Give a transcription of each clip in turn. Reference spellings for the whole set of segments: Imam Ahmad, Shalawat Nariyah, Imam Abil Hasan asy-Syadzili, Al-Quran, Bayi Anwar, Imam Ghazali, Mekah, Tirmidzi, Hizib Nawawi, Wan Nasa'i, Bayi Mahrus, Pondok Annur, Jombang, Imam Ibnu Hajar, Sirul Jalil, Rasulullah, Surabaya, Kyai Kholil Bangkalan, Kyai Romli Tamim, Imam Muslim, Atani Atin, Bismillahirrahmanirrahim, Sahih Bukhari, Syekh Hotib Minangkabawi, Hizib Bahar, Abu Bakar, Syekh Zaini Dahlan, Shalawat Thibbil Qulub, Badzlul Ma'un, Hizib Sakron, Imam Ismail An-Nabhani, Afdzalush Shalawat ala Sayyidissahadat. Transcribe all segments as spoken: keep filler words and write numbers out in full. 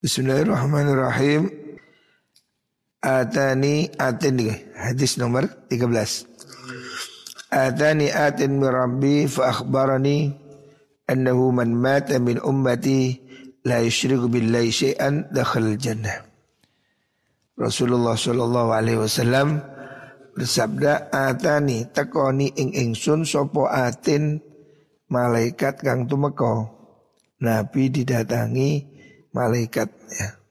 Bismillahirrahmanirrahim. Atani Atin, hadis nomor tiga belas. Atani Atin min Rabbi fa akhbarani annahu man mata min ummati la yushriku billahi syai'an dakhala jannah. Rasulullah sallallahu alaihi wasallam bersabda, atani tekoni ing ingsun sapa atin malaikat kang tumeka. Nabi didatangi malaikat ya.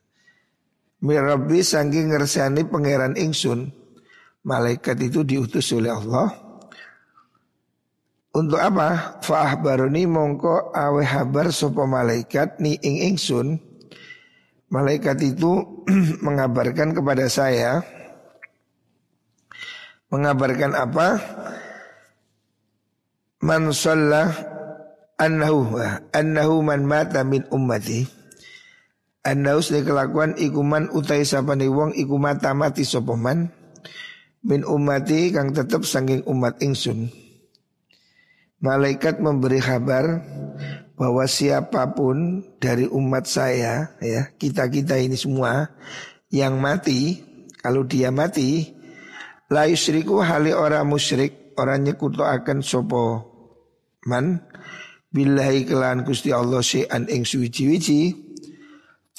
Mirabi saking ngersani pangeran ingsun. Malaikat itu diutus oleh Allah. Untuk apa? Fa'ah baruni mongko awe habar sopo malaikat ni ing ingsun. Malaikat itu mengabarkan kepada saya. Mengabarkan apa? Man shallah annahu annahu man mata min ummati. Anda usai kelakuan ikuman utai sapane wong iku mata mati sapa man min ummati kang tetep saking umat ingsun. Malaikat memberi kabar bahwa siapapun dari umat saya ya, kita-kita ini semua yang mati, kalau dia mati la yusyriku hali ora musyrik, ora nyekutoaken sapa man billahi kelan Gusti Allah syai'an ing suci-suci.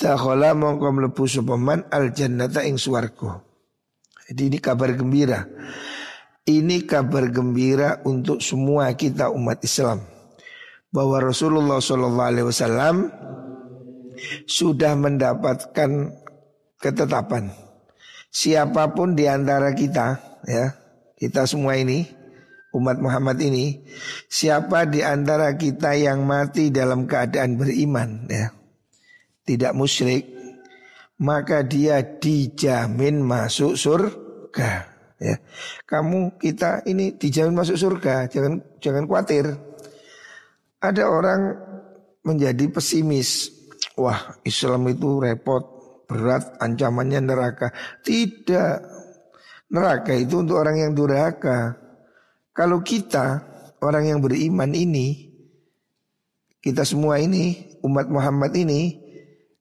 Takhola mongko mlebu sapa man al jannata ing swarga. Jadi ini kabar gembira. Ini kabar gembira untuk semua kita umat Islam bahwa Rasulullah sallallahu alaihi wasallam sudah mendapatkan ketetapan. Siapapun di antara kita ya, kita semua ini umat Muhammad ini, siapa di antara kita yang mati dalam keadaan beriman ya, tidak musyrik, maka dia dijamin masuk surga ya. Kamu kita ini dijamin masuk surga. Jangan jangan khawatir. Ada orang menjadi pesimis. Wah, Islam itu repot, berat, ancamannya neraka. Tidak. Neraka itu untuk orang yang durhaka. Kalau kita orang yang beriman ini, kita semua ini umat Muhammad ini,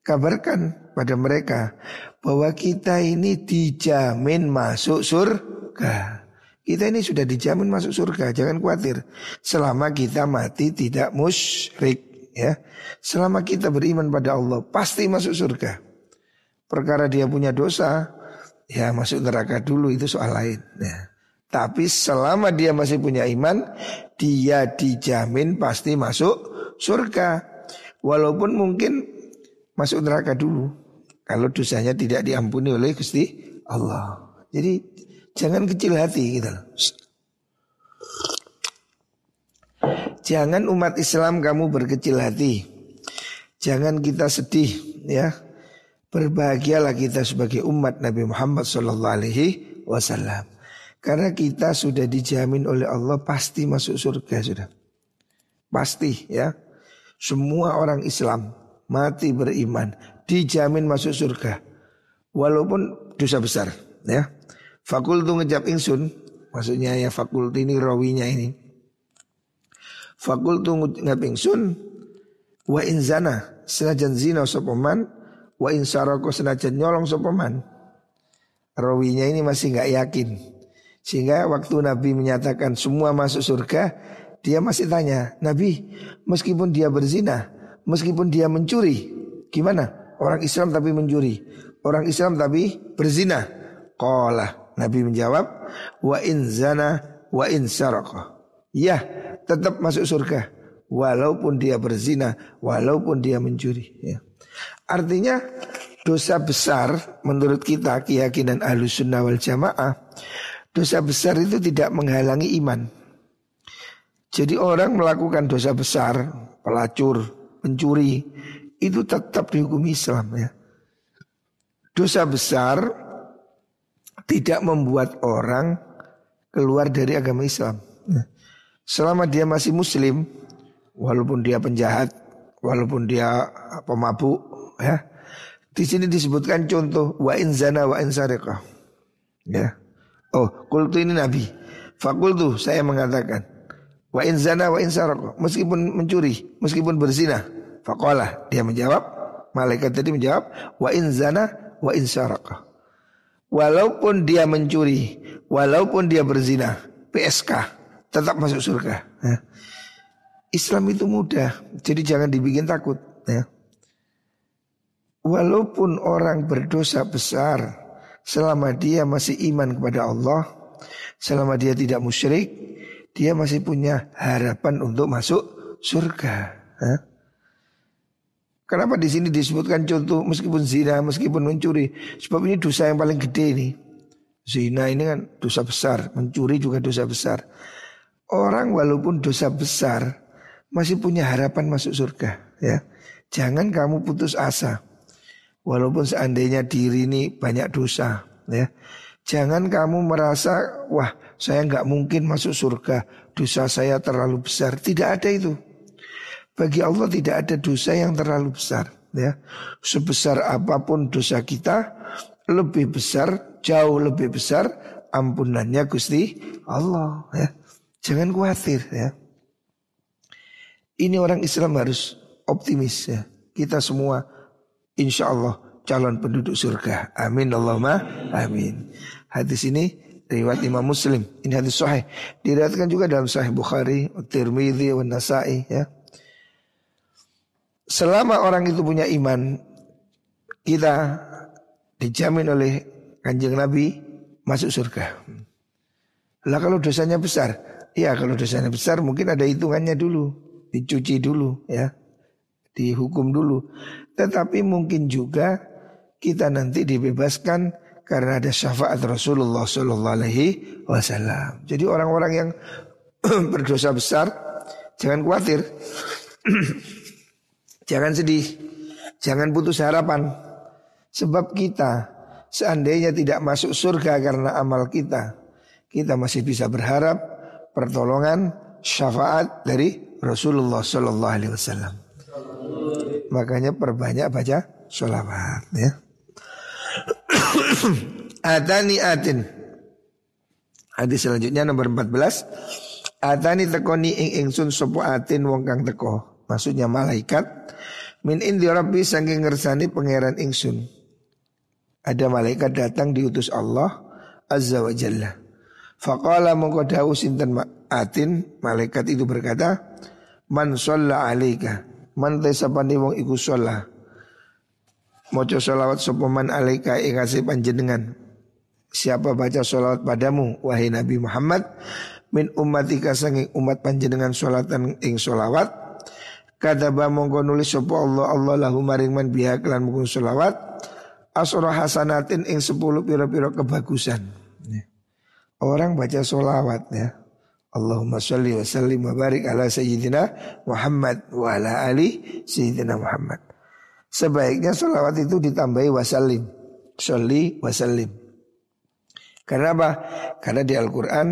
kabarkan pada mereka bahwa kita ini dijamin masuk surga. Kita ini sudah dijamin masuk surga, jangan khawatir. Selama kita mati tidak musyrik ya. Selama kita beriman pada Allah pasti masuk surga. Perkara dia punya dosa, ya masuk neraka dulu itu soal lain ya. Tapi selama dia masih punya iman, dia dijamin pasti masuk surga. Walaupun mungkin masuk neraka dulu kalau dosanya tidak diampuni oleh Gusti Allah. Jadi jangan kecil hati gitu. Jangan umat Islam kamu berkecil hati. Jangan kita sedih ya. Berbahagialah kita sebagai umat Nabi Muhammad sallallahu alaihi wasallam. Karena kita sudah dijamin oleh Allah pasti masuk surga sudah. Pasti ya. Semua orang Islam mati beriman dijamin masuk surga walaupun dosa besar ya. Fakultu ngejab ingsun, maksudnya ya fakultu ini rawinya ini. Fakultu ngejab ingsun wa in zana senajan zina sapa man wa in saraka senajan nyolong sapa man. Rawinya ini masih enggak yakin. Sehingga waktu Nabi menyatakan semua masuk surga, dia masih tanya, "Nabi, meskipun dia berzina, meskipun dia mencuri, gimana? Orang Islam tapi mencuri, orang Islam tapi berzina." Qala, Nabi menjawab, "Wa in zana wa in saraka." Ya, tetap masuk surga walaupun dia berzina, walaupun dia mencuri ya. Artinya dosa besar menurut kita keyakinan Ahlussunnah wal Jamaah, dosa besar itu tidak menghalangi iman. Jadi orang melakukan dosa besar, pelacur, pencuri itu tetap dihukum Islam ya. Dosa besar tidak membuat orang keluar dari agama Islam ya. Selama dia masih muslim, walaupun dia penjahat, walaupun dia pemabuk ya. Di sini disebutkan contoh wa in zana wa in sariqah ya. Oh, qultu ini Nabi. Faqultu, saya mengatakan wa in zana wa in saraka, meskipun mencuri, meskipun berzina. Faqala, dia menjawab, Malaikat tadi menjawab, wa in zana wa in syaraka. Walaupun dia mencuri, walaupun dia berzina, P S K tetap masuk surga. Nah, Islam itu mudah, jadi jangan dibikin takut. Ya. Walaupun orang berdosa besar, selama dia masih iman kepada Allah, selama dia tidak musyrik, dia masih punya harapan untuk masuk surga. Ya. Kenapa di sini disebutkan contoh meskipun zina, meskipun mencuri? Sebab ini dosa yang paling gede ini. Zina ini kan dosa besar, mencuri juga dosa besar. Orang walaupun dosa besar masih punya harapan masuk surga, ya. Jangan kamu putus asa. Walaupun seandainya diri ini banyak dosa, ya. Jangan kamu merasa, wah, saya nggak mungkin masuk surga, dosa saya terlalu besar. Tidak ada itu. Bagi Allah tidak ada dosa yang terlalu besar, ya. Sebesar apapun dosa kita, lebih besar, jauh lebih besar ampunannya Gusti Allah, ya. Jangan khawatir, ya. Ini orang Islam harus optimis, ya. Kita semua insya Allah calon penduduk surga. Amin Allahumma amin. Hadis ini riwayat Imam Muslim. Ini hadis sahih. Diriwayatkan juga dalam Sahih Bukhari, Tirmidzi, Wan Nasa'i, ya. Selama orang itu punya iman, kita dijamin oleh Kanjeng Nabi masuk surga. Lah kalau dosanya besar, ya kalau dosanya besar mungkin ada hitungannya dulu, dicuci dulu, ya, dihukum dulu. Tetapi mungkin juga kita nanti dibebaskan karena ada syafaat Rasulullah Sallallahu Alaihi Wasallam. Jadi orang-orang yang berdosa besar jangan khawatir, jangan sedih, jangan putus harapan. Sebab kita seandainya tidak masuk surga karena amal kita, kita masih bisa berharap pertolongan syafaat dari Rasulullah Sallallahu Alaihi Wasallam. Makanya perbanyak baca sholawat, ya. Atani Atin. Hadis selanjutnya nomor empat belas. Atani tekoni ing ingsun sopo atin wong kang teko, maksudnya malaikat, min indi rabbi saking ngersani pangeran ingsun. Ada malaikat datang diutus Allah Azza wa Jalla. Faqala mongko dawuh sinten atin, malaikat itu berkata, man shalla alaika, man tesapane wong iku shalla, maca sholawat sapa man alaika ing asih panjenengan, siapa baca sholawat padamu wahai Nabi Muhammad, min ummatika sanging umat panjenengan sholatan ing sholawat, kadaba mongko nulis sapa Allah Allah lahu maring man biha kelan mung sholawat asra hasanatin ing sepuluh pira-pira kebagusan. Orang baca sholawat, ya. Allahumma sholli wa sallim wa barik ala sayyidina Muhammad wa ala ali sayyidina Muhammad. Sebaiknya sholawat itu ditambahi wa sallim. Sholli wa sallim. Karena apa? Karena di Al-Quran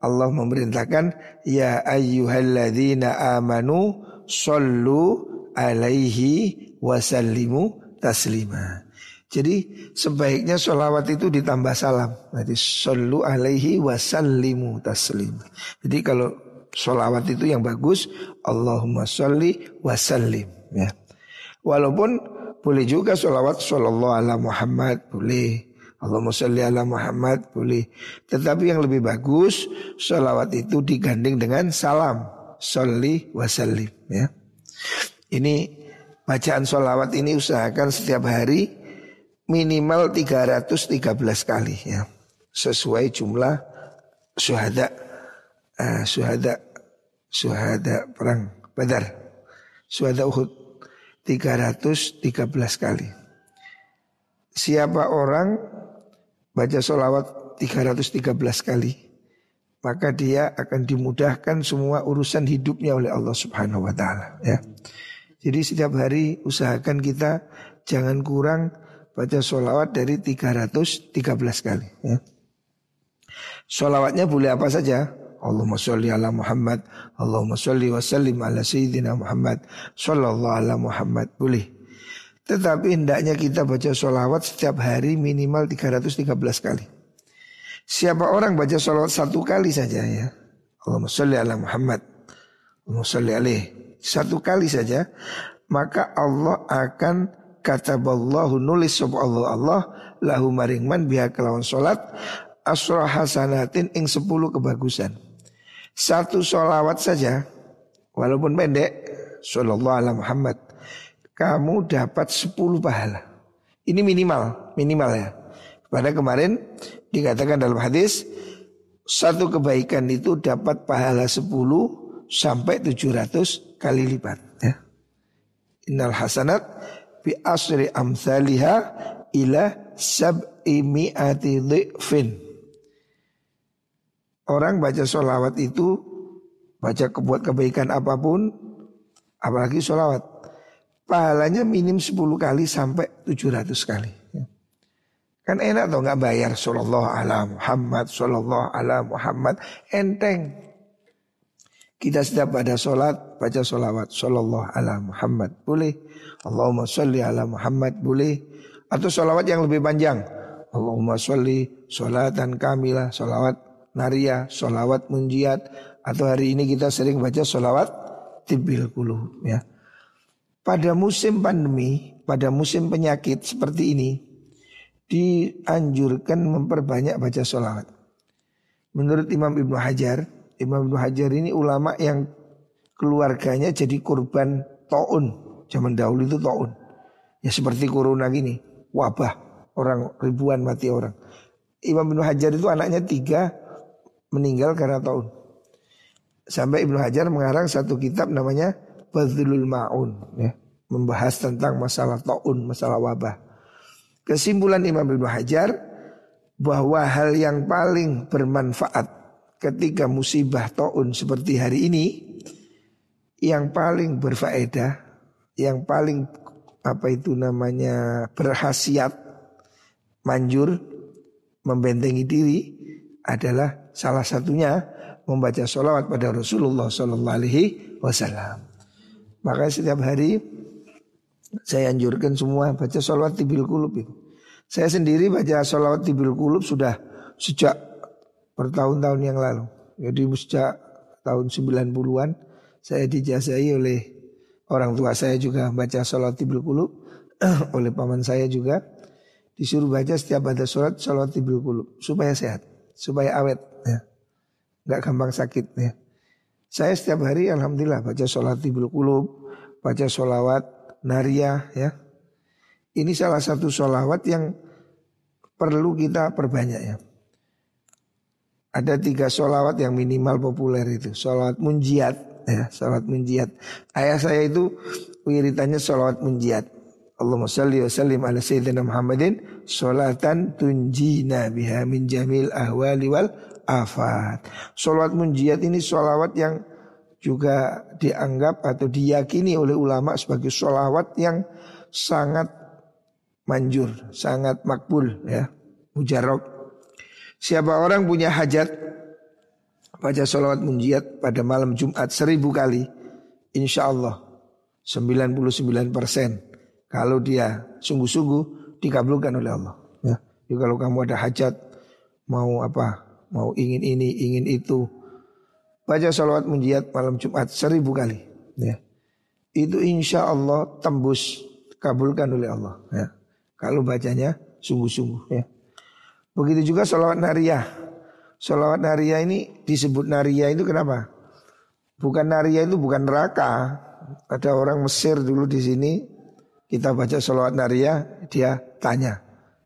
Allah memerintahkan, ya ayyuhalladzina amanu shollu alaihi wa sallimu taslima. Jadi sebaiknya sholawat itu ditambah salam. Jadi shollu alaihi wasallimu taslim. Jadi kalau sholawat itu yang bagus, Allahumma sholli wasallim, ya. Walaupun boleh juga sholawat shollallahu ala Muhammad, boleh Allahumma sholli ala Muhammad, boleh. Tetapi yang lebih bagus sholawat itu digandeng dengan salam, sholli wasallim, ya. Ini bacaan sholawat ini usahakan setiap hari minimal tiga ratus tiga belas kali, ya. Sesuai jumlah syuhada, uh, syuhada syuhada perang Badar, syuhada Uhud, tiga ratus tiga belas kali. Siapa orang baca sholawat tiga ratus tiga belas kali, maka dia akan dimudahkan semua urusan hidupnya oleh Allah Subhanahu wa taala, ya. Jadi setiap hari usahakan kita jangan kurang baca sholawat dari tiga ratus tiga belas kali, ya. Sholawatnya boleh apa saja. Allahumma sholli ala Muhammad, Allahumma sholli wa sallim ala sayyidina Muhammad, shallallahu ala Muhammad, boleh. Tetapi hendaknya kita baca sholawat setiap hari minimal tiga ratus tiga belas kali. Siapa orang baca sholawat satu kali saja, ya, Allahumma sholli ala Muhammad, Allahumma sholli alaihi, satu kali saja, maka Allah akan kataballahu nulis sub Allah Allah lahu maring man biha kelawan salat asra hasanatin ing sepuluh kebagusan. Satu sholawat saja walaupun pendek sallallahu ala Muhammad kamu dapat sepuluh pahala. Ini minimal, minimal ya. Pada kemarin dikatakan dalam hadis satu kebaikan itu dapat pahala sepuluh sampai tujuh ratus kali lipat ya. Innal hasanat bi asri amsalha ila sab'i mi'ati dhifin. Orang baca sholawat itu baca kebuat kebaikan apapun apalagi sholawat pahalanya minim sepuluh kali sampai tujuh ratus kali ya. Kan enak toh nggak bayar sallallahu ala Muhammad, sallallahu ala Muhammad, enteng. Kita setiap ada sholat baca sholawat sallallahu ala Muhammad boleh, Allahumma sholli ala Muhammad boleh, atau sholawat yang lebih panjang, Allahumma sholli sholatan kamilah, sholawat nariyah, sholawat munjiyat, atau hari ini kita sering baca sholawat thibbil qulub ya. Pada musim pandemi, pada musim penyakit seperti ini dianjurkan memperbanyak baca sholawat. Menurut Imam Ibnu Hajar, Imam Ibnu Hajar ini ulama yang keluarganya jadi korban taun. Zaman dahulu itu taun. Ya seperti corona gini, wabah, orang ribuan mati orang. Imam Ibnu Hajar itu anaknya tiga meninggal karena taun. Sampai Ibnu Hajar mengarang satu kitab namanya Badzlul Ma'un ya, membahas tentang masalah taun, masalah wabah. Kesimpulan Imam Ibnu Hajar bahwa hal yang paling bermanfaat ketika musibah taun seperti hari ini, yang paling berfaedah, yang paling apa itu namanya berkhasiat, manjur, membentengi diri adalah salah satunya membaca sholawat pada Rasulullah Sallallahu Alaihi Wasallam. Maka setiap hari saya anjurkan semua baca sholawat thibbil qulub itu. Saya sendiri baca sholawat thibbil qulub sudah sejak bertahun-tahun yang lalu. Jadi sejak tahun sembilan puluhan saya dijasai oleh orang tua saya juga baca sholawat thibbil qulub, oleh paman saya juga disuruh baca setiap ada sholat sholawat thibbil qulub supaya sehat, supaya awet ya. Enggak gampang sakit ya. Saya setiap hari alhamdulillah baca sholawat thibbil qulub, baca sholawat nariyah ya. Ini salah satu sholawat yang perlu kita perbanyak ya. Ada tiga sholawat yang minimal populer itu. Sholawat munjiyat ya, sholawat munjiyat. Ayah saya itu wiritannya sholawat munjiyat. Allahumma shalli wa sallim ala sayyidina Muhammadin sholatan tunjina biha min jamil ahwali wal afat. Sholawat munjiyat ini sholawat yang juga dianggap atau diyakini oleh ulama sebagai sholawat yang sangat manjur, sangat makbul ya, mujarab. Siapa orang punya hajat baca sholawat munjiyat pada malam Jumat seribu kali, insya Allah sembilan puluh sembilan persen kalau dia sungguh-sungguh dikabulkan oleh Allah ya. Jadi kalau kamu ada hajat mau apa, mau ingin ini, ingin itu, baca sholawat munjiyat malam Jumat seribu kali ya. Itu insya Allah tembus, kabulkan oleh Allah ya. Kalau bacanya sungguh-sungguh ya. Begitu juga sholawat nariyah. Sholawat nariyah ini disebut nariyah itu kenapa? Bukan nariyah itu bukan neraka. Ada orang Mesir dulu di sini, kita baca sholawat nariyah, dia tanya,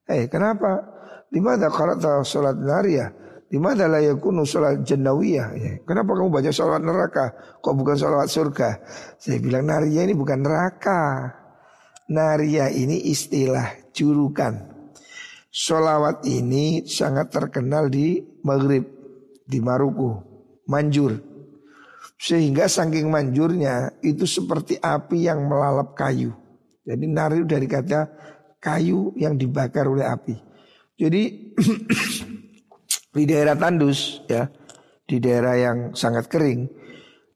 Eh hey, kenapa? Dimana kalau sholawat nariyah? Di mana la yakunu sholat jannawiyah ya. Kenapa kamu baca sholawat neraka kok bukan sholawat surga? Saya bilang nariyah ini bukan neraka. Nariyah ini istilah julukan. Sholawat ini sangat terkenal di Maghrib, di Maroko, manjur. Sehingga saking manjurnya itu seperti api yang melalap kayu. Jadi nari dari kata kayu yang dibakar oleh api. Jadi di daerah tandus ya, di daerah yang sangat kering,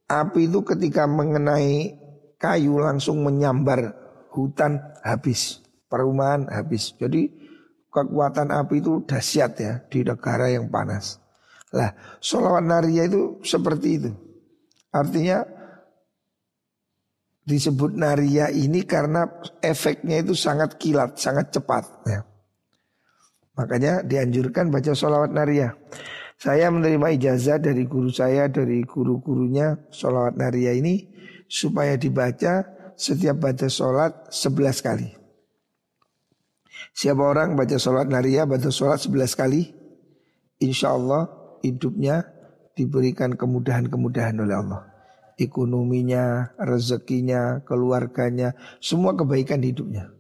api itu ketika mengenai kayu langsung menyambar hutan habis, perumahan habis. Jadi kekuatan api itu dahsyat ya di negara yang panas. Lah, sholawat nariyah itu seperti itu. Artinya disebut nariyah ini karena efeknya itu sangat kilat, sangat cepat ya. Makanya dianjurkan baca sholawat nariyah. Saya menerima ijazah dari guru saya, dari guru-gurunya sholawat nariyah ini supaya dibaca setiap baca sholat sebelas kali. Siapa orang baca sholawat nariyah, baca sholat sebelas kali, insya Allah hidupnya diberikan kemudahan-kemudahan oleh Allah. Ekonominya, rezekinya, keluarganya, semua kebaikan hidupnya.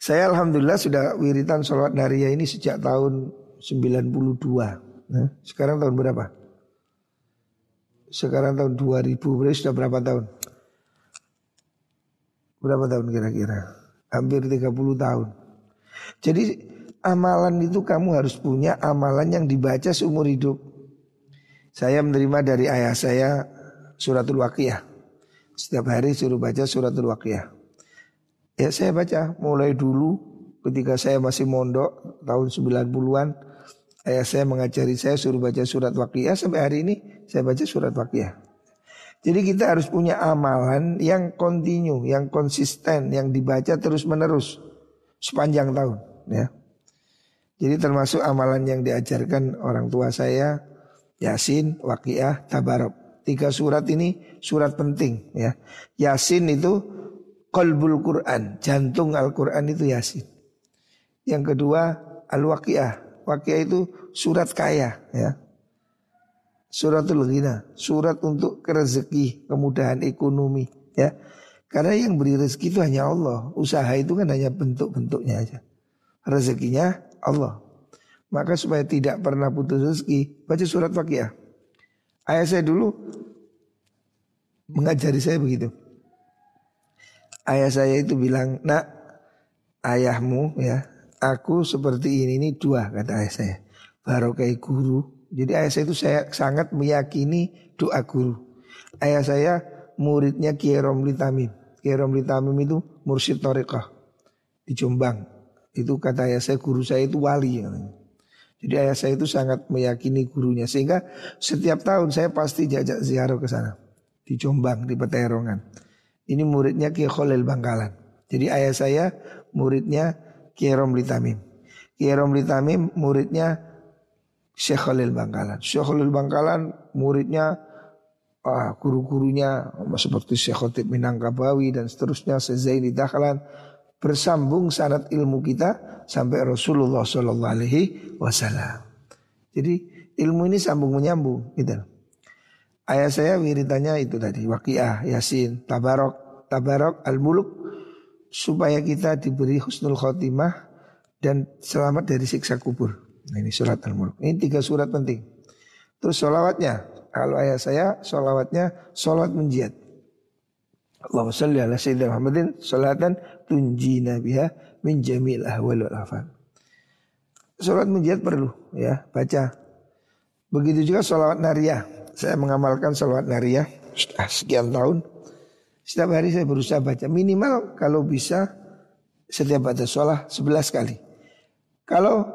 Saya alhamdulillah sudah wiritan sholawat nariyah ini sejak tahun sembilan puluh dua. Nah, sekarang tahun berapa? Sekarang tahun dua ribu, berarti sudah berapa tahun? Berapa tahun kira-kira? Hampir tiga puluh tahun. Jadi amalan itu kamu harus punya amalan yang dibaca seumur hidup. Saya menerima dari ayah saya suratul Waqiah. Setiap hari suruh baca suratul Waqiah. Ya saya baca mulai dulu ketika saya masih mondok tahun sembilan puluhan. Ayah saya mengajari saya suruh baca surat Waqiah, sampai hari ini saya baca surat Waqiah. Jadi kita harus punya amalan yang kontinu, yang konsisten, yang dibaca terus menerus sepanjang tahun ya. Jadi termasuk amalan yang diajarkan orang tua saya, Yasin, Waqiah, Tabarok. Tiga surat ini surat penting ya. Yasin itu Qalbul Quran, jantung Al-Quran itu Yasin. Yang kedua Al-Waqiah, Waqiah itu surat kaya ya. Suratul Ghina, surat untuk rezeki, kemudahan ekonomi ya. Karena yang beri rezeki itu hanya Allah. Usaha itu kan hanya bentuk-bentuknya aja, rezekinya Allah. Maka supaya tidak pernah putus rezeki, baca surat Waqiah. Ayah saya dulu mengajari saya begitu. Ayah saya itu bilang, nak, ayahmu ya, aku seperti ini, ini dua, kata ayah saya. Barokah guru. Jadi ayah saya itu saya sangat meyakini doa guru. Ayah saya muridnya Kyai Romli Tamim. Kyai Romli Tamim itu mursyid thariqah di Jombang. Itu kata ayah saya, guru saya itu wali. Jadi ayah saya itu sangat meyakini gurunya, sehingga setiap tahun saya pasti jajak ziarah ke sana, di Jombang, di Peterongan. Ini muridnya Kyai Kholil Bangkalan. Jadi ayah saya muridnya Kyai Romli Tamim. Kyai Romli Tamim muridnya Syekh Kholil Bangkalan. Syekh Kholil Bangkalan muridnya ah, guru-gurunya seperti Syekh Hotib Minangkabawi dan seterusnya, Syekh Zaini Dahlan. Bersambung sanad ilmu kita sampai Rasulullah Shallallahu Alaihi Wasallam. Jadi ilmu ini sambung menyambung gitu. Ayah saya wiritannya itu tadi, Waqiah, Yasin, Tabarok, Tabarok, Al-Muluk, supaya kita diberi husnul khotimah dan selamat dari siksa kubur. Nah, ini surat Al-Muluk. Ini tiga surat penting. Terus sholawatnya, kalau ayah saya sholawatnya sholawat munjiyat. Allahumma sholli ala sayyidina Muhammadin sholatan tunjina biha min jamil ahwal wal afan. Sholawat munjiyat perlu ya, baca. Begitu juga sholawat nariyah. Saya mengamalkan sholawat nariyah sekian tahun. Setiap hari saya berusaha baca, minimal kalau bisa setiap baca sholat sebelas kali. Kalau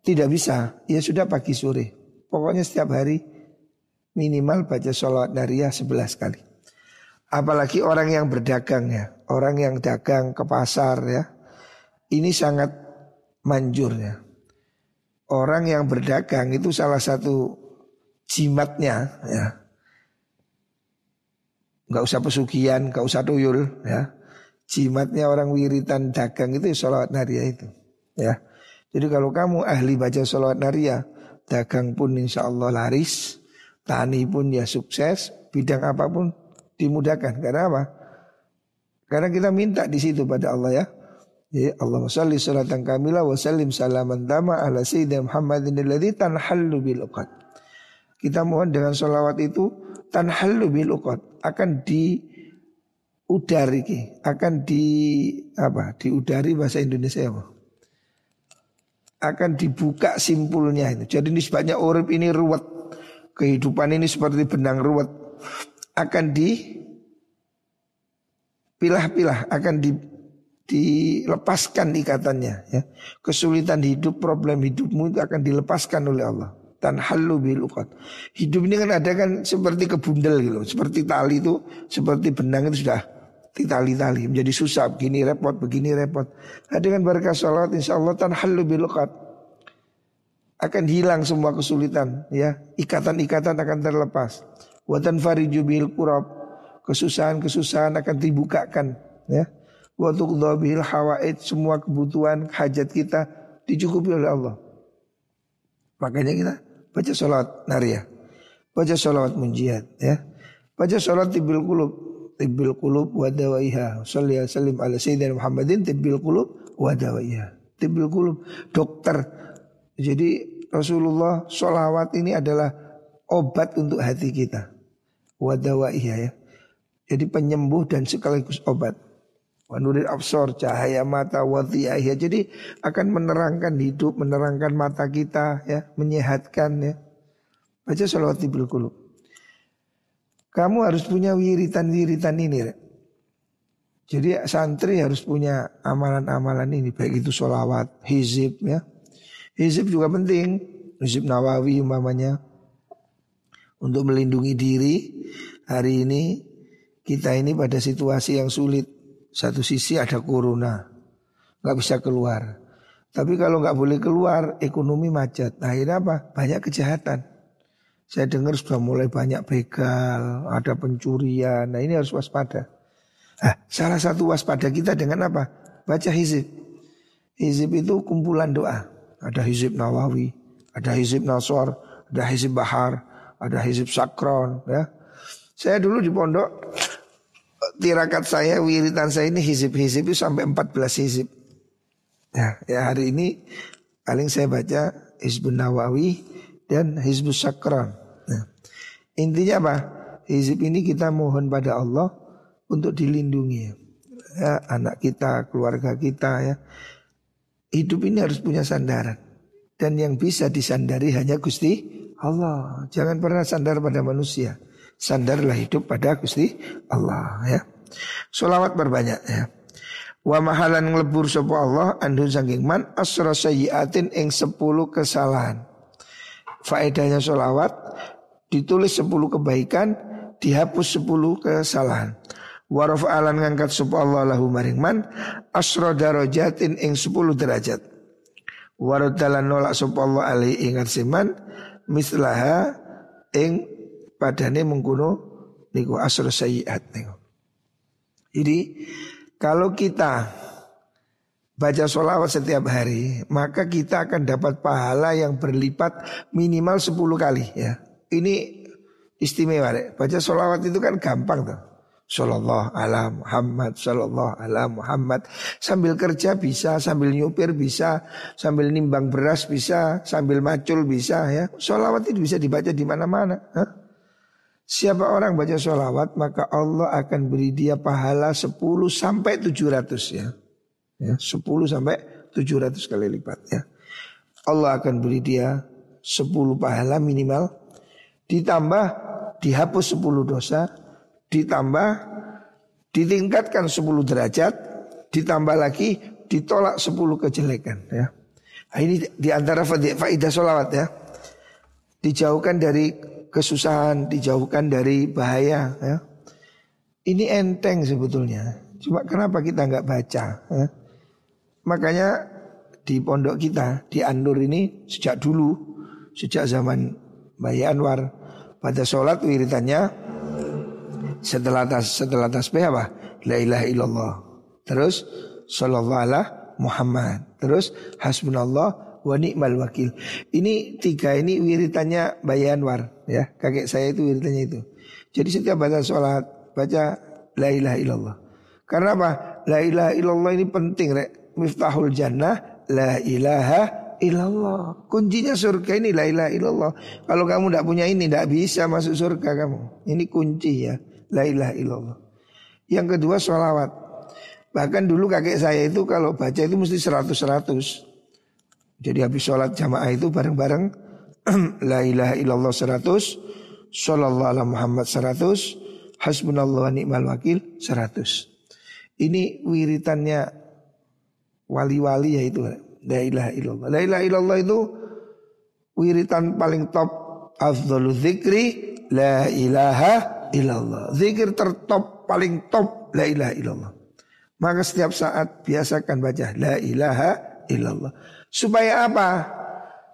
tidak bisa, ya sudah pagi sore. Pokoknya setiap hari minimal baca sholawat nariyah sebelas kali. Apalagi orang yang berdagang ya, orang yang dagang ke pasar ya, ini sangat manjurnya. Orang yang berdagang itu salah satu jimatnya ya, nggak usah pesugihan, nggak usah tuyul ya, jimatnya orang wiritan dagang itu sholawat nariyah itu ya. Jadi kalau kamu ahli baca sholawat nariyah, dagang pun insya Allah laris, tani pun ya sukses, bidang apapun dimudahkan. Karena apa? Karena kita minta di situ pada Allah ya. Ya Allahumma shalli sholatan kamilah wa sallim salaman tama ala sayyidina Muhammadin alladzi tanhallu bil uqad. Kita mohon dengan sholawat itu tanhallu bil uqad, akan diudari, akan di apa? Diudari bahasa Indonesia apa? Akan dibuka simpulnya itu. Jadi nisbahnya urip ini ruwet, kehidupan ini seperti benang ruwet, akan dipilah-pilah, akan di, dilepaskan ikatannya. Ya. Kesulitan hidup, problem hidupmu itu akan dilepaskan oleh Allah. Tanhallu bil uqad. Hidup ini kan ada kan seperti kebundel gitu, seperti tali itu, seperti benang itu sudah ditali-tali, menjadi susah, begini repot, begini repot. Nah, dengan berkah sholawat insyaallah tanhallu biluqat, akan hilang semua kesulitan, ya, ikatan-ikatan akan terlepas. Wa tanfariju bil kurab, kesusahan-kesusahan akan dibukakan, ya. Wa tuqdha bil hawaid, semua kebutuhan hajat kita dicukupi oleh Allah. Makanya kita baca sholawat nariyah, baca sholawat munjiyat, ya, baca sholawat thibbil qulub, thibbil qulub wa dawaiha, sholli sallim ala sayyidina Muhammadin thibbil qulub wa dawaiha, thibbil qulub, dokter. Jadi Rasulullah, sholawat ini adalah obat untuk hati kita, wa dawaiha, ya, jadi penyembuh dan sekaligus obat. Wa nuril absor, cahaya mata, wadhi'ahiyah, jadi akan menerangkan hidup, menerangkan mata kita, ya, menyehatkan, ya. Baca shalawat thibbil qulub. Kamu harus punya wiritan-wiritan ini, Rek. Jadi santri harus punya amalan-amalan ini, baik itu sholawat, hizib, ya. Hizib juga penting, hizib nawawi umpamanya, untuk melindungi diri. Hari ini kita ini pada situasi yang sulit. Satu sisi ada corona, nggak bisa keluar. Tapi kalau nggak boleh keluar, ekonomi macet. Nah, akhirnya apa? Banyak kejahatan. Saya dengar sudah mulai banyak begal, ada pencurian. Nah, ini harus waspada. Nah, salah satu waspada kita dengan apa? Baca hizib. Hizib itu kumpulan doa. Ada hizib nawawi, ada hizib nasor, ada hizib bahar, ada hizib sakron. Ya. Saya dulu di pondok, tirakat saya, wiritan saya ini hizib-hizib itu sampai empat belas hizib. Ya, ya hari ini paling saya baca hizbun nawawi dan hizbus sakran. Nah, intinya apa? Hizib ini kita mohon pada Allah untuk dilindungi, ya, anak kita, keluarga kita, ya. Hidup ini harus punya sandaran, dan yang bisa disandari hanya Gusti Allah. Jangan pernah sandar pada manusia. Sandarlah hidup pada Gusti Allah, ya. Sholawat berbanyak, ya. Wa mahalan nglebur sapa Allah andun saking man asra sayyiatin ing sepuluh kesalahan. Faedahnya sholawat ditulis sepuluh kebaikan, dihapus sepuluh kesalahan. Wa rafa'alan ngangkat sapa Allah lahu maring man asra darajatin ing sepuluh derajat. Wa raddalan nolak sapa Allah alaihi ing siman mislaha ing padane mengkuno niku asr sayyiat niku. Jadi kalau kita baca sholawat setiap hari, maka kita akan dapat pahala yang berlipat minimal sepuluh kali, ya. Ini istimewa, Rek. Baca sholawat itu kan gampang tuh. Shallallahu ala Muhammad, shallallahu ala Muhammad. Sambil kerja bisa, sambil nyupir bisa, sambil nimbang beras bisa, sambil macul bisa, ya. Sholawat itu bisa dibaca di mana-mana, ha? Siapa orang baca sholawat, maka Allah akan beri dia pahala sepuluh sampai tujuh ratus, ya. Ya, sepuluh sampai tujuh ratus kali lipat, ya. Allah akan beri dia sepuluh pahala minimal, ditambah dihapus sepuluh dosa, ditambah ditingkatkan sepuluh derajat, ditambah lagi ditolak sepuluh kejelekan, ya. Nah, ini diantara faidah sholawat, ya. Dijauhkan dari kesusahan, dijauhkan dari bahaya, ya. Ini enteng sebetulnya, cuma kenapa kita nggak baca, ya. Makanya di pondok kita, di Annur ini, sejak dulu, sejak zaman Bayi Anwar, pada sholat wiritannya setelah tas, setelah tasbih apa? La ilaha illallah, terus shallallahu ala Muhammad, terus hasbunallah wa ni'mal wakil. Ini tiga ini wiritannya Bayi Anwar, ya. Kakek saya itu wiritannya itu. Jadi setiap baca sholat baca la ilaha illallah. Karena apa? La ilaha illallah ini penting, Rek. Miftahul jannah la ilaha illallah. Kuncinya surga ini la ilaha illallah. Kalau kamu tidak punya ini tidak bisa masuk surga kamu. Ini kunci, ya, la ilaha illallah. Yang kedua sholawat. Bahkan dulu kakek saya itu kalau baca itu mesti seratus seratus. Jadi habis sholat jamaah itu bareng-bareng la ilaha illallah seratus, shallallahu ala Muhammad seratus, hasbunallah wa ni'mal wakil seratus. Ini wiritannya wali-wali, yaitu la ilaha illallah. La ilaha illallah itu wiritan paling top, afdzalush dzikri la ilaha illallah. Zikir tertop, paling top, la ilaha illallah. Maka setiap saat biasakan baca la ilaha illallah. Supaya apa?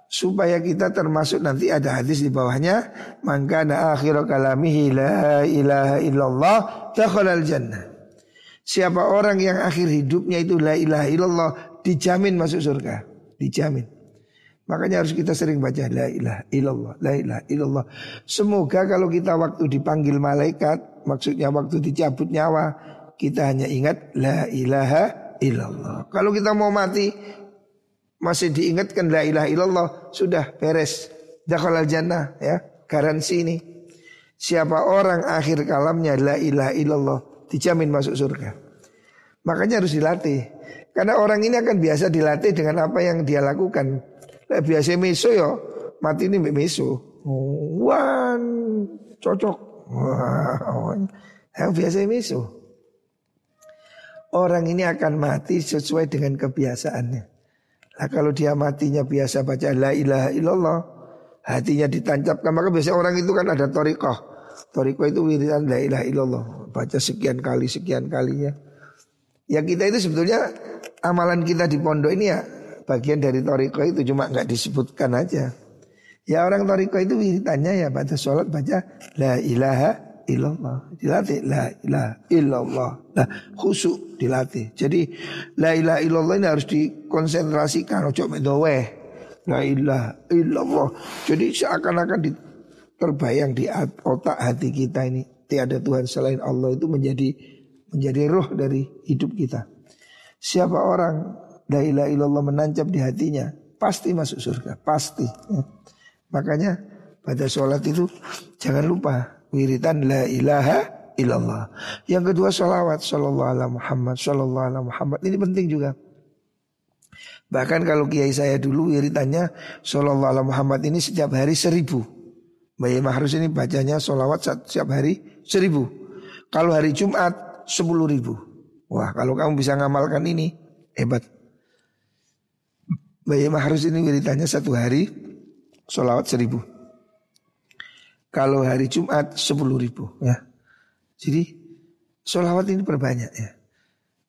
Supaya kita termasuk nanti ada hadis di bawahnya, man kana akhiru kalamihi la ilaha illallah dakhalal jannah. Siapa orang yang akhir hidupnya itu la ilaha illallah, dijamin masuk surga, dijamin. Makanya harus kita sering baca la ilaha illallah, la ilaha illallah. Semoga kalau kita waktu dipanggil malaikat, maksudnya waktu dicabut nyawa, kita hanya ingat la ilaha illallah. Kalau kita mau mati masih diingatkan la ilaha illallah, sudah beres, dakhalal jannah ya, garansi ini. Siapa orang akhir kalamnya la ilaha illallah, dijamin masuk surga. Makanya harus dilatih. Karena orang ini akan biasa dilatih dengan apa yang dia lakukan. Lah biasa meso ya, mati ini meso. Wan cocok. Wah, yang biasa meso. Orang ini akan mati sesuai dengan kebiasaannya. Lah kalau dia matinya biasa baca la ilaha illallah, hatinya ditancapkan, maka biasa orang itu kan ada thariqah. Thariqah itu wiridan la ilaha illallah, baca sekian kali sekian kalinya. Ya kita itu sebetulnya amalan kita di pondok ini ya bagian dari thariqah itu, cuma enggak disebutkan aja. Ya orang thariqah itu wiridannya ya pada sholat baca la ilaha illallah. Dilatih la ilaha illallah. Nah, khusyuk dilatih. Jadi la ilaha illallah ini harus dikonsentrasikan, ojo medoweh. La ilaha illallah. Jadi seakan-akan di, terbayang di otak hati kita ini tiada Tuhan selain Allah, itu menjadi menjadi ruh dari hidup kita. Siapa orang la ilaha illallah menancap di hatinya, pasti masuk surga, pasti ya. Makanya pada sholat itu jangan lupa wiritan la ilaha illallah. Yang kedua sholawat shallallahu ala Muhammad, shallallahu ala Muhammad. Ini penting juga. Bahkan kalau kiai saya dulu wiritannya shallallahu ala Muhammad ini setiap hari seribu. Bayi Mahrus ini bacanya sholawat setiap hari seribu. Kalau hari Jumat sepuluh ribu. Wah, kalau kamu bisa ngamalkan ini hebat. Bayi Mahrus ini wiritanya satu hari sholawat seribu. Kalau hari Jumat sepuluh ribu ya. Jadi sholawat ini perbanyak ya.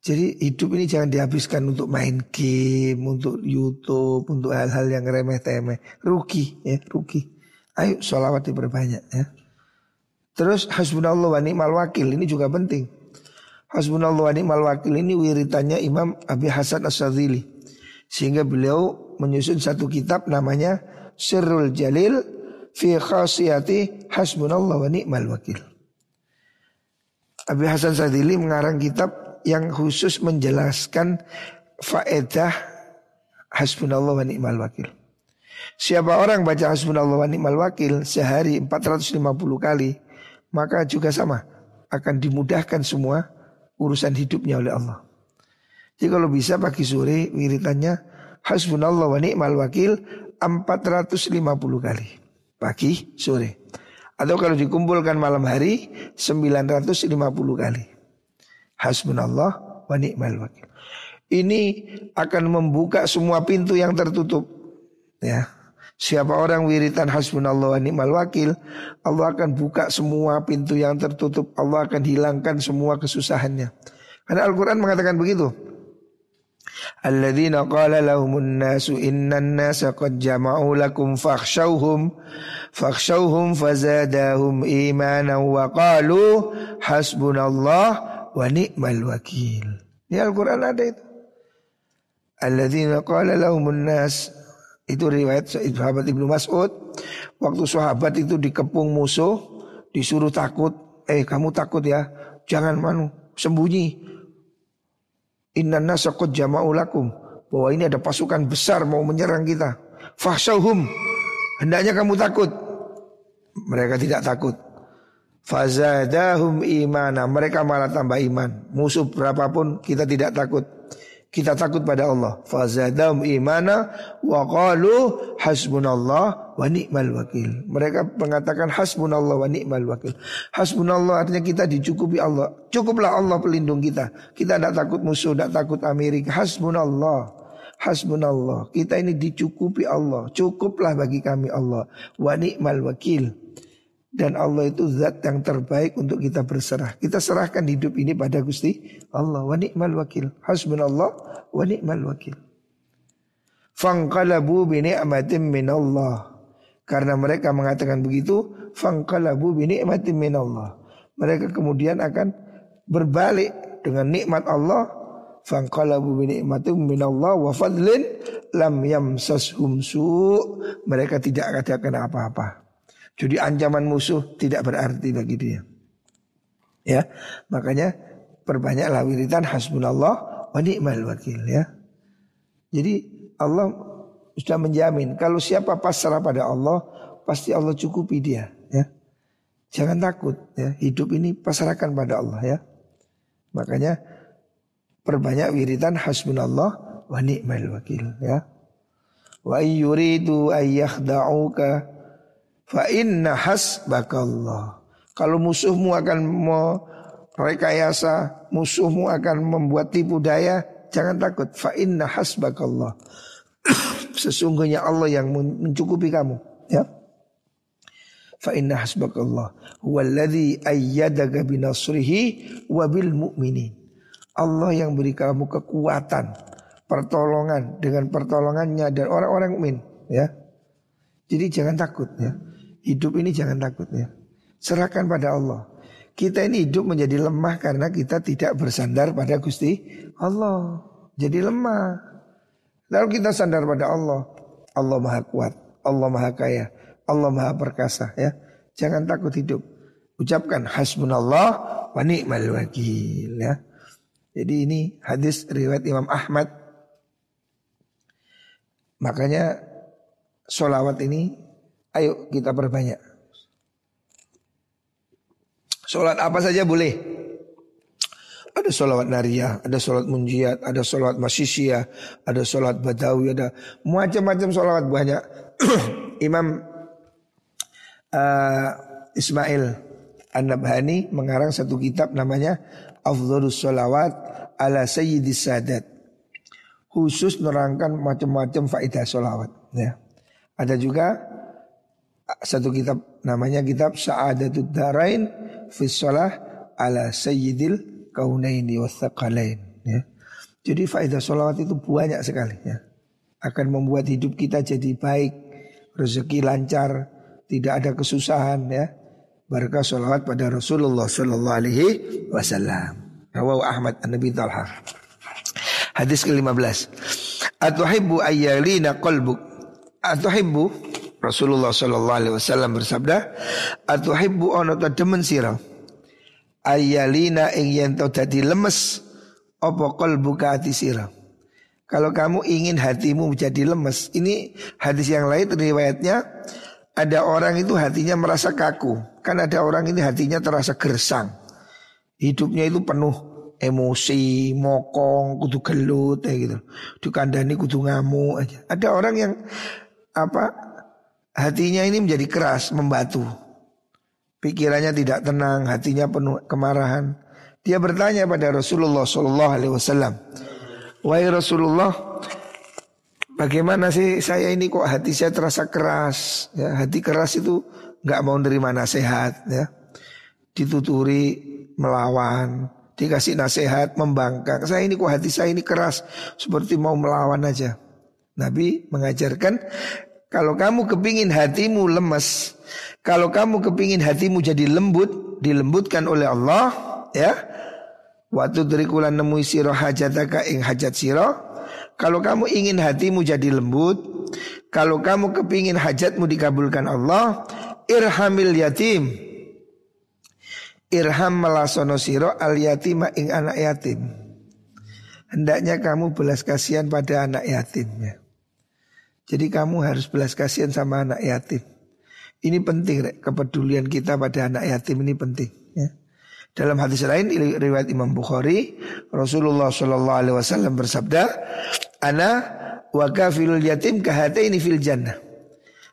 Jadi hidup ini jangan dihabiskan untuk main game, untuk YouTube, untuk hal-hal yang remeh-temeh. Rugi ya, rugi. Ayo sholawat diperbanyak ya. Terus hasbunallah wa ni'mal wakil ini juga penting. Hasbunallah wa ni'mal wakil ini wiritannya Imam Abil Hasan asy-Syadzili. Sehingga beliau menyusun satu kitab namanya Sirul Jalil fi khasiyati hasbunallah wa ni'mal wakil. Abil Hasan asy-Syadzili mengarang kitab yang khusus menjelaskan faedah hasbunallah wa ni'mal wakil. Siapa orang baca hasbunallah wa ni'mal wakil sehari empat ratus lima puluh kali, maka juga sama akan dimudahkan semua urusan hidupnya oleh Allah. Jadi kalau bisa pagi sore wiritannya hasbunallah wa ni'mal wakil empat ratus lima puluh kali pagi sore. Atau kalau dikumpulkan malam hari sembilan ratus lima puluh kali. Hasbunallah wa ni'mal wakil. Ini akan membuka semua pintu yang tertutup ya. Siapa orang wiritan hasbunallah wa ni'mal wakil, Allah akan buka semua pintu yang tertutup. Allah akan hilangkan semua kesusahannya. Karena Al-Quran mengatakan begitu. Alladzina qala lahumun nasu innan nasa qad jama'u lakum fakhshawhum fakhshawhum fazadahum imanan wa qalu hasbunallah wa ni'mal wakil. Di Al-Qur'an ada itu. Alladzina qala lahumun nas, itu riwayat sahabat Ibnu Mas'ud. Waktu sahabat itu dikepung musuh, disuruh takut, "Eh, kamu takut ya. Jangan manu, sembunyi. Innan nasa qad jama'u lakum," bahwa ini ada pasukan besar mau menyerang kita. Fakhshawhum, hendaknya kamu takut. Mereka tidak takut. Fazadahum imana, mereka malah tambah iman. Musuh berapapun kita tidak takut. Kita takut pada Allah. Fazadahum imana wa qalu hasbunallah wa ni'mal wakil. Mereka mengatakan hasbunallah wa ni'mal wakil. Hasbunallah artinya kita dicukupi Allah. Cukuplah Allah pelindung kita. Kita tidak takut musuh, tidak takut Amerika. Hasbunallah, hasbunallah. Kita ini dicukupi Allah. Cukuplah bagi kami Allah. Wa ni'mal wakil. Dan Allah itu zat yang terbaik untuk kita berserah. Kita serahkan hidup ini pada Gusti Allah. Wa ni'mal wakil. Hasbunallah wa ni'mal wakil. Fanqalabu bi ni'matin minallah. Karena mereka mengatakan begitu, fanqalabu bi ni'matin minallah. Mereka kemudian akan berbalik dengan nikmat Allah. Fanqalabu bi ni'matin minallah wa fadlin lam yamsashum su'. Mereka tidak katakan apa-apa. Jadi ancaman musuh tidak berarti bagi dia. Ya, makanya perbanyaklah wiritan hasbunallah wa ni'mal wakil ya. Jadi Allah sudah menjamin kalau siapa pasrah pada Allah pasti Allah cukupi dia ya. Jangan takut ya, hidup ini pasrahkan pada Allah ya. Makanya perbanyak wiritan hasbunallah wa ni'mal wakil ya. Wa ayyuridu ayyakhda'uka fa inna hasbakallah. Kalau musuhmu akan merekayasa, musuhmu akan membuat tipu daya, jangan takut. Fa inna hasbakallah. Sesungguhnya Allah yang mencukupi kamu, ya. Fa inna hasbakallah huwallazi ayyadaka binasrihi wa bil mu'minin. Allah yang beri kamu kekuatan, pertolongan dengan pertolongannya dan orang-orang mukmin, ya. Jadi jangan takut ya. Hidup ini jangan takut ya. Serahkan pada Allah. Kita ini hidup menjadi lemah karena kita tidak bersandar pada Gusti Allah. Jadi lemah. Lalu kita sandar pada Allah. Allah Maha Kuat, Allah Maha Kaya, Allah Maha Perkasa ya. Jangan takut hidup. Ucapkan hasbunallah wa ni'mal wakil ya. Jadi ini hadis riwayat Imam Ahmad. Makanya sholawat ini ayo kita perbanyak. Sholat apa saja boleh. Ada sholawat nariyah, ada sholawat munjiyat, ada sholawat masyisiyah, ada sholawat badawi, ada macam-macam sholawat banyak. Imam uh, Ismail An-Nabhani mengarang satu kitab namanya Afdzalush Shalawat ala Sayyidissahadat. Khusus nerangkan macam-macam faedah sholawat ya. Ada juga satu kitab namanya kitab Saadatud Darain fi shalah ala Sayyidil Kaunaini watsaqalain ya. Jadi faedah sholawat itu banyak sekali ya. Akan membuat hidup kita jadi baik, rezeki lancar, tidak ada kesusahan ya. Berkah sholawat pada Rasulullah sallallahu alaihi wasallam. Rawahu Ahmad an-Nabi Talha. Hadis ke-lima belas. Atuhibbu ayyalina qalbuk. Atuhibbu, Rasulullah sallallahu alaihi wasallam bersabda, atuhibbu ana ta demen sira ayyalina ing yen ta dadi lemes apa qalbuka ati sira. Kalau kamu ingin hatimu menjadi lemes, ini hadis yang lain riwayatnya ada orang itu hatinya merasa kaku. Kan ada orang ini hatinya terasa gersang. Hidupnya itu penuh emosi, mokong, kudu gelut ya gitu. Dikandani kudu ngamuk aja. Ada orang yang apa hatinya ini menjadi keras, membatu, pikirannya tidak tenang, hatinya penuh kemarahan. Dia bertanya pada Rasulullah Sallallahu Alaihi Wasallam, wahai Rasulullah, bagaimana sih saya ini kok hati saya terasa keras? Ya, hati keras itu nggak mau nerima nasihat, ya, dituturi, melawan, dikasih nasihat, membangkang. Saya ini kok hati saya ini keras, seperti mau melawan aja. Nabi mengajarkan kalau kamu kepingin hatimu lemes, kalau kamu kepingin hatimu jadi lembut, dilembutkan oleh Allah ya. Wa tudrikulan nemui sira hajataka ing hajat sira. Kalau kamu ingin hatimu jadi lembut, kalau kamu kepingin hajatmu dikabulkan Allah, irhamil yatim. Irham melasono sira al yatima ing anak yatim. Hendaknya kamu belas kasihan pada anak yatimnya. Jadi kamu harus belas kasihan sama anak yatim. Ini penting, Rek. Kepedulian kita pada anak yatim ini penting. Ya. Dalam hadis lain riwayat Imam Bukhari, Rasulullah Shallallahu Alaihi Wasallam bersabda, "Ana wa kafilul yatim kahataini fil jannah."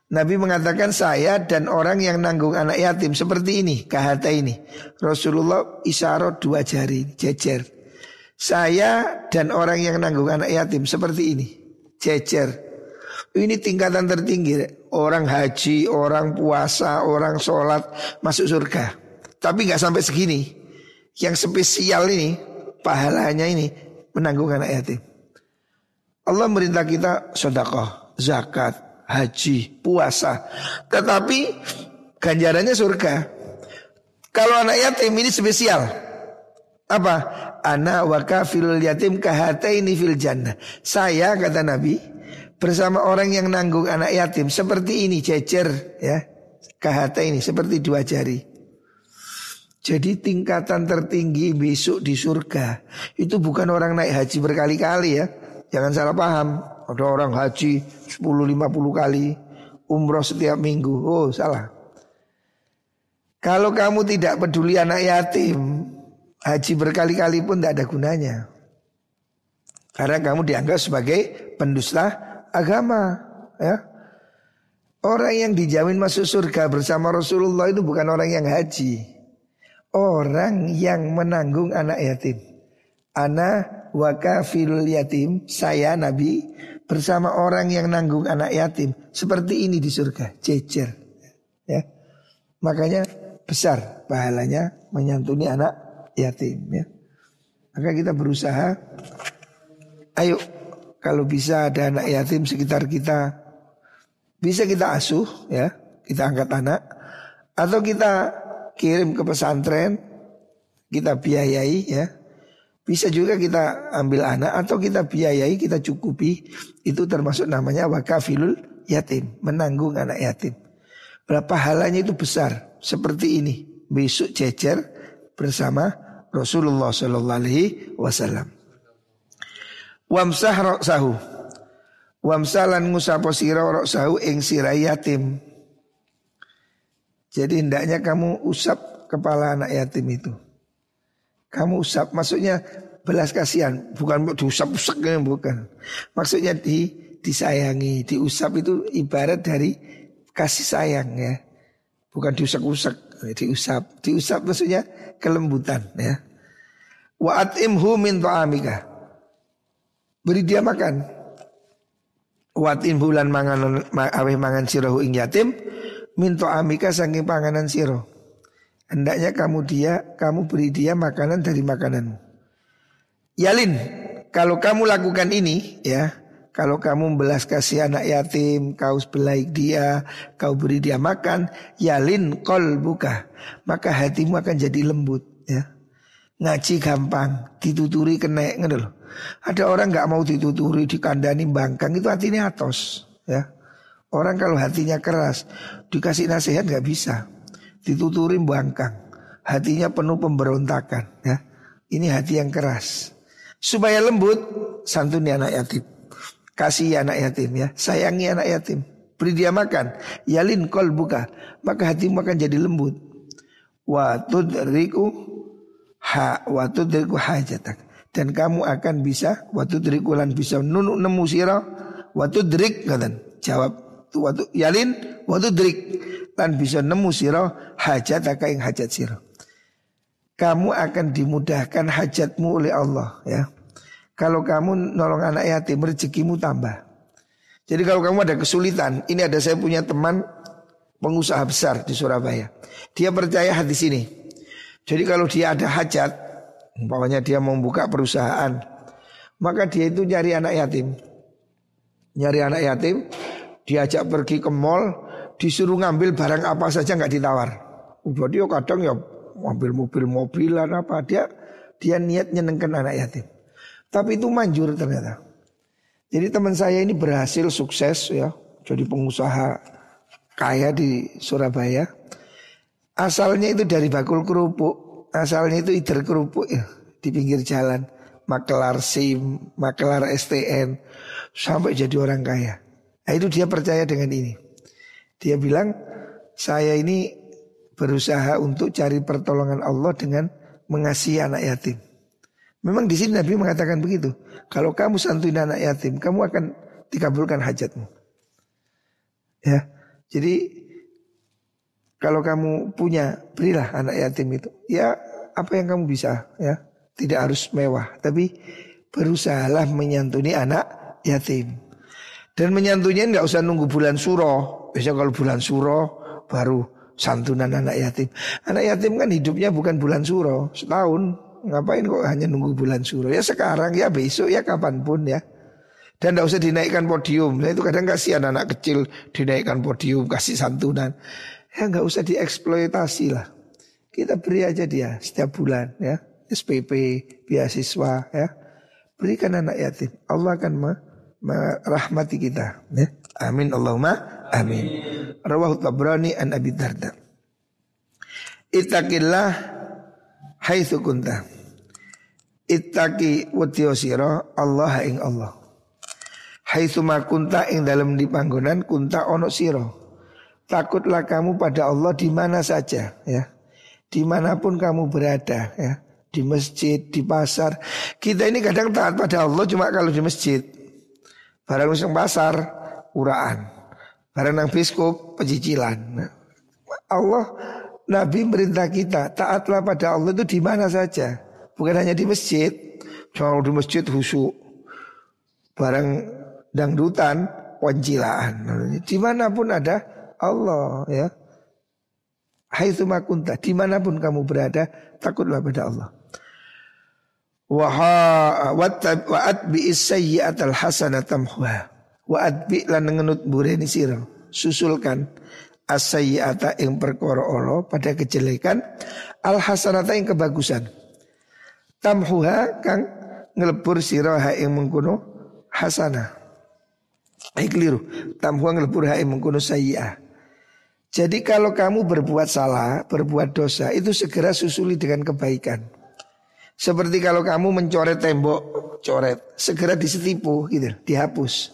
Nabi mengatakan saya dan orang yang nanggung anak yatim seperti ini, kahataini. Rasulullah isyarat dua jari, jejer. Saya dan orang yang nanggung anak yatim seperti ini, jejer. Ini tingkatan tertinggi. Orang haji, orang puasa, orang sholat masuk surga. Tapi gak sampai segini. Yang spesial ini, pahalanya ini menanggung anak yatim. Allah merintah kita sedekah, zakat, haji, puasa. Tetapi ganjarannya surga. Kalau anak yatim ini spesial. Apa? Ana wa kafilul yatim kahataini fil jannah. Saya, kata Nabi, bersama orang yang nanggung anak yatim seperti ini, jejer ya. Kahataini, seperti dua jari. Jadi tingkatan tertinggi besok di surga itu bukan orang naik haji berkali-kali ya. Jangan salah paham. Ada orang haji sepuluh sampai lima puluh kali, umroh setiap minggu. Oh, salah. Kalau kamu tidak peduli anak yatim, haji berkali-kali pun tidak ada gunanya. Karena kamu dianggap sebagai pendusta agama, ya. Orang yang dijamin masuk surga bersama Rasulullah itu bukan orang yang haji. Orang yang menanggung anak yatim. Anak wakafil yatim, saya Nabi bersama orang yang nanggung anak yatim seperti ini di surga, jejer ya. Makanya besar pahalanya menyantuni anak yatim ya. Maka kita berusaha, ayo kalau bisa ada anak yatim sekitar kita, bisa kita asuh ya, kita angkat anak, atau kita kirim ke pesantren, kita biayai ya. Bisa juga kita ambil anak atau kita biayai, kita cukupi. Itu termasuk namanya wakafilul yatim, menanggung anak yatim. Berapa halanya itu besar. Seperti ini, besok jejer bersama Rasulullah sallallahu alaihi wasallam. Wamsah ra'sahu. Wamsalan ngusapa sira ra'sahu ing sirai yatim. Jadi hendaknya kamu usap kepala anak yatim itu. Kamu usap, maksudnya belas kasihan, bukan diusap-usap, bukan. Maksudnya di, disayangi, diusap itu ibarat dari kasih sayang ya, bukan diusap-usap, diusap, diusap maksudnya kelembutan ya. Wa atimhu min ta'amika, beri dia makan. Wa atimhu lan mangan aweh mangan sirahu ing yatim min ta'amika saking panganan siro. Hendaknya kamu dia kamu beri dia makanan dari makananmu. Yalin, kalau kamu lakukan ini ya, kalau kamu belas kasih anak yatim, kau belaik dia, kau beri dia makan, yalin qalbuka, maka hatimu akan jadi lembut ya. Ngaji gampang, dituturi kena ngono lho. Ada orang enggak mau dituturi, dikandani, bangkang, itu hatinya atos ya. Orang kalau hatinya keras, dikasih nasihat enggak bisa. Dituturin bangkang, hatinya penuh pemberontakan ya. Ini hati yang keras. Supaya lembut, santuni anak yatim, kasih anak yatim ya, sayangi anak yatim, beri dia makan, yalin qalbuka, maka hatimu akan jadi lembut. Wa tudriku ha wa tudriku hajatak, dan kamu akan bisa, wa tudriku lan bisa nunuk nemu sira, wa tudrik ngaten jawab tu wa yalin wa tudrik, dan bisa nemu siro hajat aka ing hajat siro. Kamu akan dimudahkan hajatmu oleh Allah ya. Kalau kamu nolong anak yatim, rezekimu tambah. Jadi kalau kamu ada kesulitan, ini ada, saya punya teman pengusaha besar di Surabaya. Dia percaya hadis ini. Jadi kalau dia ada hajat, umpamanya dia mau buka perusahaan, maka dia itu nyari anak yatim. Nyari anak yatim, diajak pergi ke mall, disuruh ngambil barang apa saja nggak ditawar. Jadi yo kadang ya ngambil mobil-mobilan apa, dia dia niat nyenengkan anak yatim. Tapi itu manjur ternyata. Jadi teman saya ini berhasil sukses ya, jadi pengusaha kaya di Surabaya. Asalnya itu dari bakul kerupuk, asalnya itu ider kerupuk ya, di pinggir jalan, makelar SIM, makelar S T N, sampai jadi orang kaya. Nah, itu dia percaya dengan ini. Dia bilang, saya ini berusaha untuk cari pertolongan Allah dengan mengasihi anak yatim. Memang di sini Nabi mengatakan begitu. Kalau kamu santuni anak yatim, kamu akan dikabulkan hajatmu. Ya, jadi kalau kamu punya, berilah anak yatim itu. Ya, apa yang kamu bisa. Ya, tidak harus mewah, tapi berusahalah menyantuni anak yatim. Dan menyantunnya nggak usah nunggu bulan suro. Biasanya kalau bulan suro baru santunan anak yatim. Anak yatim kan hidupnya bukan bulan suro, setahun. Ngapain kok hanya nunggu bulan suro? Ya sekarang, ya besok, ya kapanpun ya. Dan tidak usah dinaikkan podium. Nah itu kadang kasihan anak kecil dinaikkan podium, kasih santunan. Ya nggak usah dieksploitasi lah. Kita beri aja dia setiap bulan ya. S P P, beasiswa ya. Berikan anak yatim. Allah akan merahmati kita ya. Amin Allahumma amin. Rawahu Tabrani an Abi Darda. Ittaqillah haitsu kunta. Ittaqi watiyasira Allah ing Allah. Haitsuma kunta ing dalam di panggonan kunta ono sira. Takutlah kamu pada Allah di mana saja ya. Dimanapun kamu berada ya. Di masjid, di pasar. Kita ini kadang taat pada Allah cuma kalau di masjid. Barang yang pasar uraan. Barang yang biskop pecicilan. Allah Nabi merintah kita taatlah pada Allah itu di mana saja. Bukan hanya di masjid. Kalau di masjid khusyuk. Barang dangdutan, pencilaan. Dimanapun ada Allah ya. Haitsuma kunta, dimanapun kamu berada, takutlah pada Allah. Waha wa atbi sayyi'atal hasanatam huwa. Wa atbi lan ngenut bureni sira. Susulkan as-sayyi'ata ing perkara-ara pada kejelekan, al-hasanata ing kebagusan. Tamhuha kang nglebur sira ha ing mengkono hasanah. Ai keliru. Tamhuang lebur hae mengkono sayyi'ah. Jadi kalau kamu berbuat salah, berbuat dosa, itu segera susuli dengan kebaikan. Seperti kalau kamu mencoret tembok, coret, segera disetipu gitu, dihapus.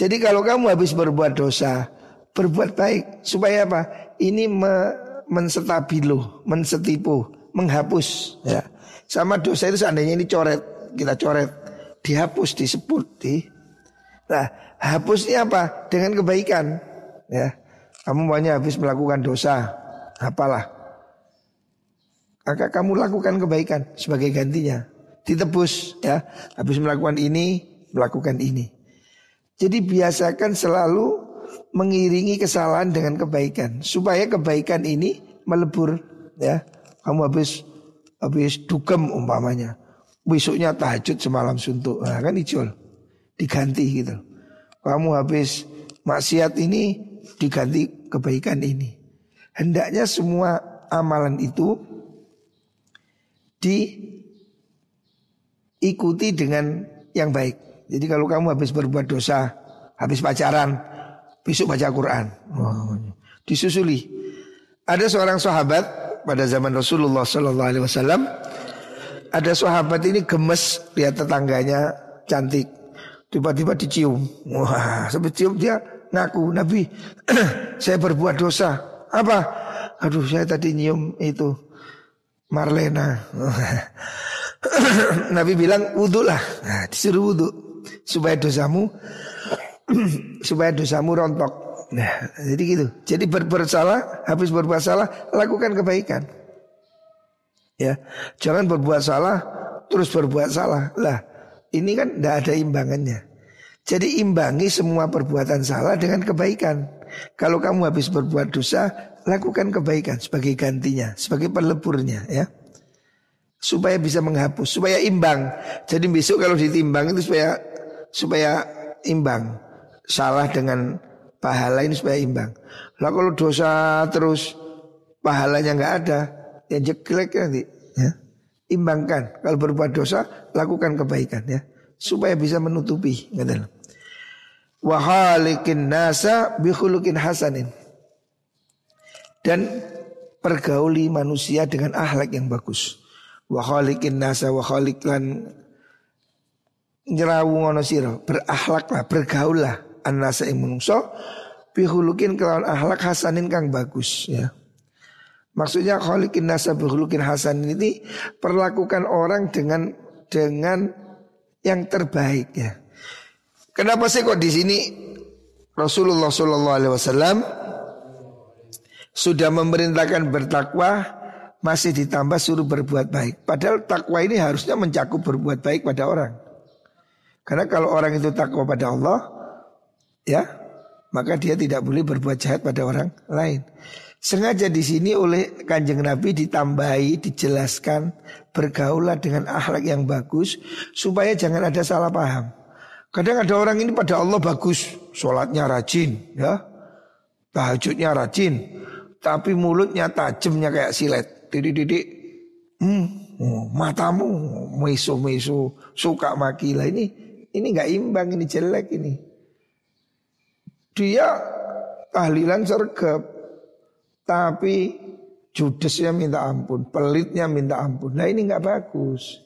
Jadi kalau kamu habis berbuat dosa, berbuat baik, supaya apa? Ini me, menstabilo, mensetipu, menghapus ya. Sama dosa itu seandainya ini coret, kita coret, dihapus, disebut di. Nah, hapusnya apa? Dengan kebaikan ya. Kamu banyak habis melakukan dosa, apalah, maka kamu lakukan kebaikan sebagai gantinya. Ditebus ya. Habis melakukan ini, melakukan ini. Jadi biasakan selalu mengiringi kesalahan dengan kebaikan, supaya kebaikan ini melebur ya. Kamu habis habis dugem umpamanya, besoknya tahajud semalam suntuk, nah, kan ijol, diganti gitu. Kamu habis maksiat ini diganti kebaikan ini. Hendaknya semua amalan itu diikuti dengan yang baik. Jadi kalau kamu habis berbuat dosa, habis pacaran, besok baca Quran. Wow. Disusuli. Ada seorang sahabat pada zaman Rasulullah Sallallahu Alaihi Wasallam. Ada sahabat ini gemes lihat tetangganya cantik. Tiba-tiba dicium. Wah, sampai cium dia ngaku, Nabi, saya berbuat dosa. Apa? Aduh, saya tadi nyium itu Marlena. Nabi bilang wudulah. Nah, disuruh wudu supaya dosamu supaya dosamu rontok. Nah, jadi gitu. Jadi berbuat salah, habis berbuat salah, lakukan kebaikan. Ya. Jangan berbuat salah terus berbuat salah. Lah, ini kan tidak ada imbangannya. Jadi imbangi semua perbuatan salah dengan kebaikan. Kalau kamu habis berbuat dosa, lakukan kebaikan sebagai gantinya, sebagai peleburnya ya. Supaya bisa menghapus, supaya imbang. Jadi besok kalau ditimbang itu supaya supaya imbang. Salah dengan pahala ini supaya imbang. Lah kalau dosa terus pahalanya enggak ada, ya jelek nanti ya. Imbangkan, kalau berbuat dosa lakukan kebaikan ya, supaya bisa menutupi. Wa halikin nasa bi khuluqin hasanin, dan pergauli manusia dengan akhlak yang bagus. Wa halikin nasa wa khaliqlan nyerawung ana sira, berakhlaklah, bergaullah annasa ing manungsa bi khuluqin kelawan akhlak hasanin kang bagus ya. Maksudnya khaliqin nasa bi khuluqin hasanin ini perlakukan orang dengan dengan yang terbaik ya. Kenapa sih kok di sini Rasulullah Sallallahu Alaihi Wasallam sudah memerintahkan bertakwa masih ditambah suruh berbuat baik. Padahal takwa ini harusnya mencakup berbuat baik pada orang. Karena kalau orang itu takwa pada Allah, ya, maka dia tidak boleh berbuat jahat pada orang lain. Sengaja di sini oleh Kanjeng Nabi ditambahi, dijelaskan, bergaulah dengan akhlak yang bagus supaya jangan ada salah paham. Kadang ada orang ini pada Allah bagus, sholatnya rajin, ya, tahajudnya rajin, tapi mulutnya tajamnya kayak silet. Didik-didik, hmm, matamu meso-meso, suka makilah ini, ini nggak imbang, ini jelek ini. Dia tahlilan sergap, tapi judesnya minta ampun, pelitnya minta ampun. Nah ini gak bagus.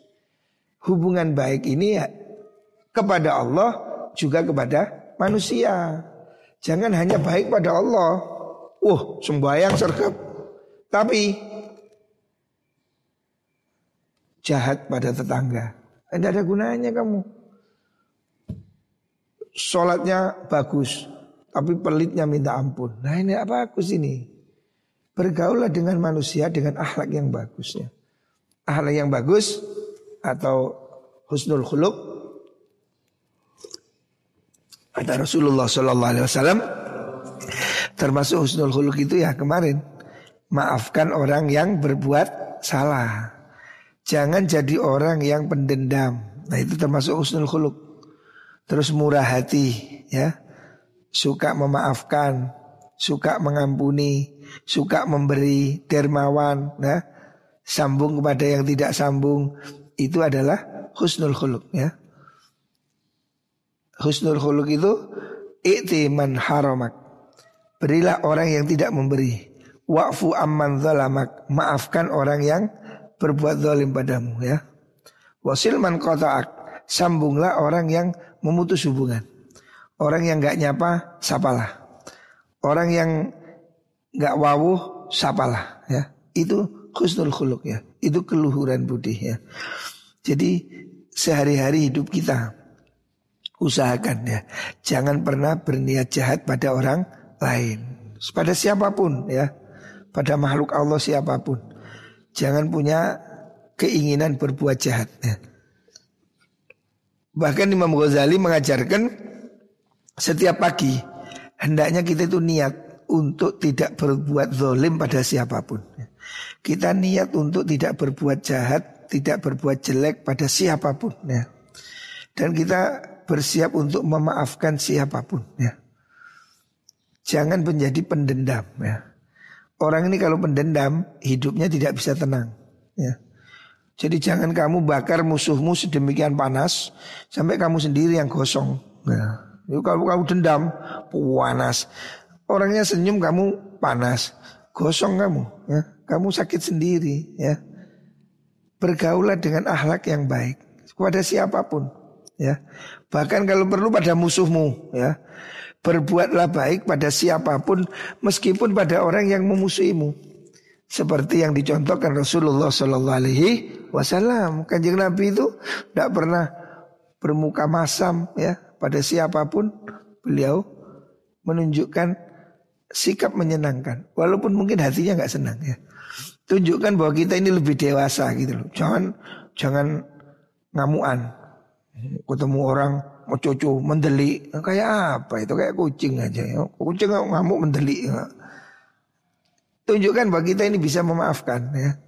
Hubungan baik ini ya kepada Allah juga kepada manusia. Jangan hanya baik pada Allah. Wah, sembahyang sergap, tapi jahat pada tetangga. Tidak ada gunanya kamu. Sholatnya bagus, tapi pelitnya minta ampun. Nah ini gak bagus ini. Bergaulah dengan manusia dengan akhlak yang bagusnya. Akhlak yang bagus atau husnul khuluq. Kata Rasulullah sallallahu alaihi wasallam, termasuk husnul khuluq itu ya kemarin, maafkan orang yang berbuat salah. Jangan jadi orang yang pendendam. Nah, itu termasuk husnul khuluq. Terus murah hati, ya. Suka memaafkan, suka mengampuni, suka memberi, dermawan, nah, sambung kepada yang tidak sambung. Itu adalah husnul khuluq, ya. Husnul khuluq itu i'ti man haramak, berilah orang yang tidak memberi. Wa'fu amman zalamak, maafkan orang yang berbuat zalim padamu, ya. Wasil man qata'ak, sambunglah orang yang memutus hubungan. Orang yang gak nyapa, sapalah. Orang yang nggak wawuh, sapalah, ya. Itu husnul khuluq, ya. Itu keluhuran budi, ya. Jadi sehari-hari hidup kita usahakan, ya, jangan pernah berniat jahat pada orang lain, pada siapapun, ya, pada makhluk Allah siapapun. Jangan punya keinginan berbuat jahat, ya. Bahkan Imam Ghazali mengajarkan setiap pagi hendaknya kita itu niat untuk tidak berbuat zalim pada siapapun. Kita niat untuk tidak berbuat jahat, tidak berbuat jelek pada siapapun, ya. Dan kita bersiap untuk memaafkan siapapun, ya. Jangan menjadi pendendam, ya. Orang ini kalau pendendam hidupnya tidak bisa tenang, ya. Jadi jangan kamu bakar musuhmu sedemikian panas sampai kamu sendiri yang gosong, ya. Kalau kamu dendam panas, orangnya senyum kamu panas, gosong kamu, ya. Kamu sakit sendiri, ya. Bergaulah dengan akhlak yang baik kepada siapapun, ya. Bahkan kalau perlu pada musuhmu, ya. Berbuatlah baik pada siapapun, meskipun pada orang yang memusuhimu. Seperti yang dicontohkan Rasulullah Sallallahu Alaihi Wasallam. Kanjeng Nabi itu tidak pernah bermuka masam, ya, pada siapapun. Beliau menunjukkan sikap menyenangkan, walaupun mungkin hatinya nggak senang, ya. Tunjukkan bahwa kita ini lebih dewasa gitu loh. Jangan jangan ngamuan. Ketemu orang mococo mendelik, kayak apa itu, kayak kucing aja. Kucing ngamuk mendelik. Tunjukkan bahwa kita ini bisa memaafkan, ya.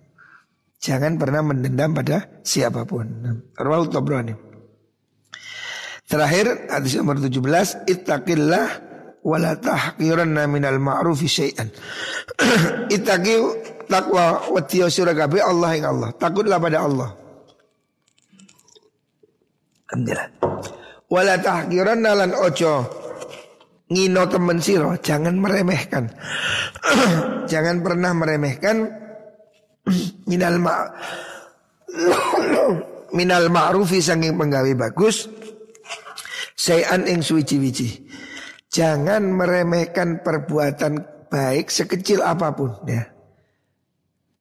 Jangan pernah mendendam pada siapapun. Rawahu Tabrani. Terakhir hadis nomor tujuh belas, ittaqillah wala tahqiranna minal ma'rufi syai'an. Itaqi taqwa wa tiyasura kabe Allah ing Allah. Takutlah pada Allah. Alhamdulillah. Wala tahqiranna lan ojo ngino temen sira, jangan meremehkan. Jangan pernah meremehkan minal ma minal ma'rufi saking penggawe bagus syai'an ing suwiji-wiji. Jangan meremehkan perbuatan baik sekecil apapun, ya.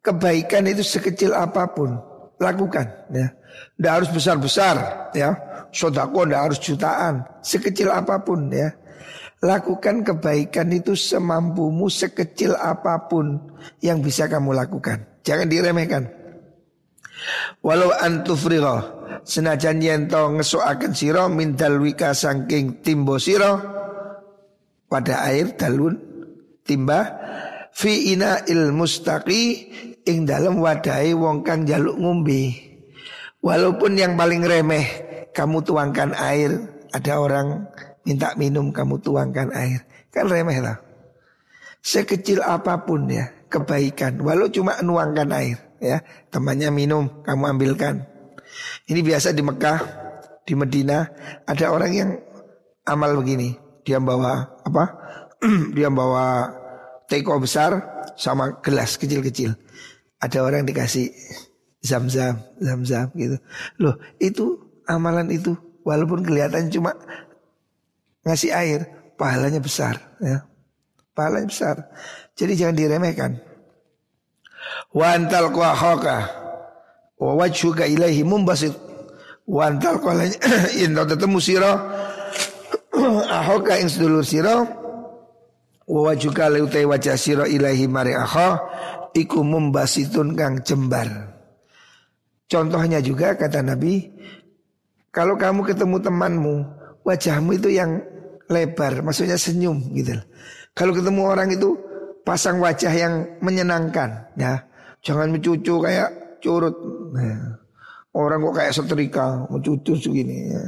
Kebaikan itu sekecil apapun lakukan, ya. Nggak harus besar-besar, ya. Sodako nggak harus jutaan, sekecil apapun, ya. Lakukan kebaikan itu semampumu sekecil apapun yang bisa kamu lakukan. Jangan diremehkan. Walau antufriho, senajan yento ngesoaken siro mindalwika sangking timbo siro pada air dalun timbah fi ina'il mustaqi ing dalem wadai wong kang njaluk ngombe. Walaupun yang paling remeh, kamu tuangkan air, ada orang minta minum kamu tuangkan air, kan remeh lah. Sekecil apapun ya kebaikan, walau cuma nuangkan air ya, temannya minum kamu ambilkan. Ini biasa di Mekah, di Medina ada orang yang amal begini. Dia bawa apa? Dia bawa teko besar sama gelas kecil-kecil. Ada orang dikasih zam-zam, zam-zam gitu. Loh, itu amalan itu walaupun kelihatan cuma ngasih air, pahalanya besar ya. Pahalanya besar. Jadi jangan diremehkan. Wa antal qahaka wa wajhuka ilaihi mumbasit wa antal qalanya inna tatemu sira ahoka ing sedulur sira wa wajhuka lautai wajah sira ilaihi mari akha iku mumbasitun kang jembar. Contohnya juga kata Nabi, kalau kamu ketemu temanmu wajahmu itu yang lebar, maksudnya senyum gitu. Kalau ketemu orang itu pasang wajah yang menyenangkan ya, jangan mencucu kayak curut, nah, orang kok kayak setrika, mencucur segini ya.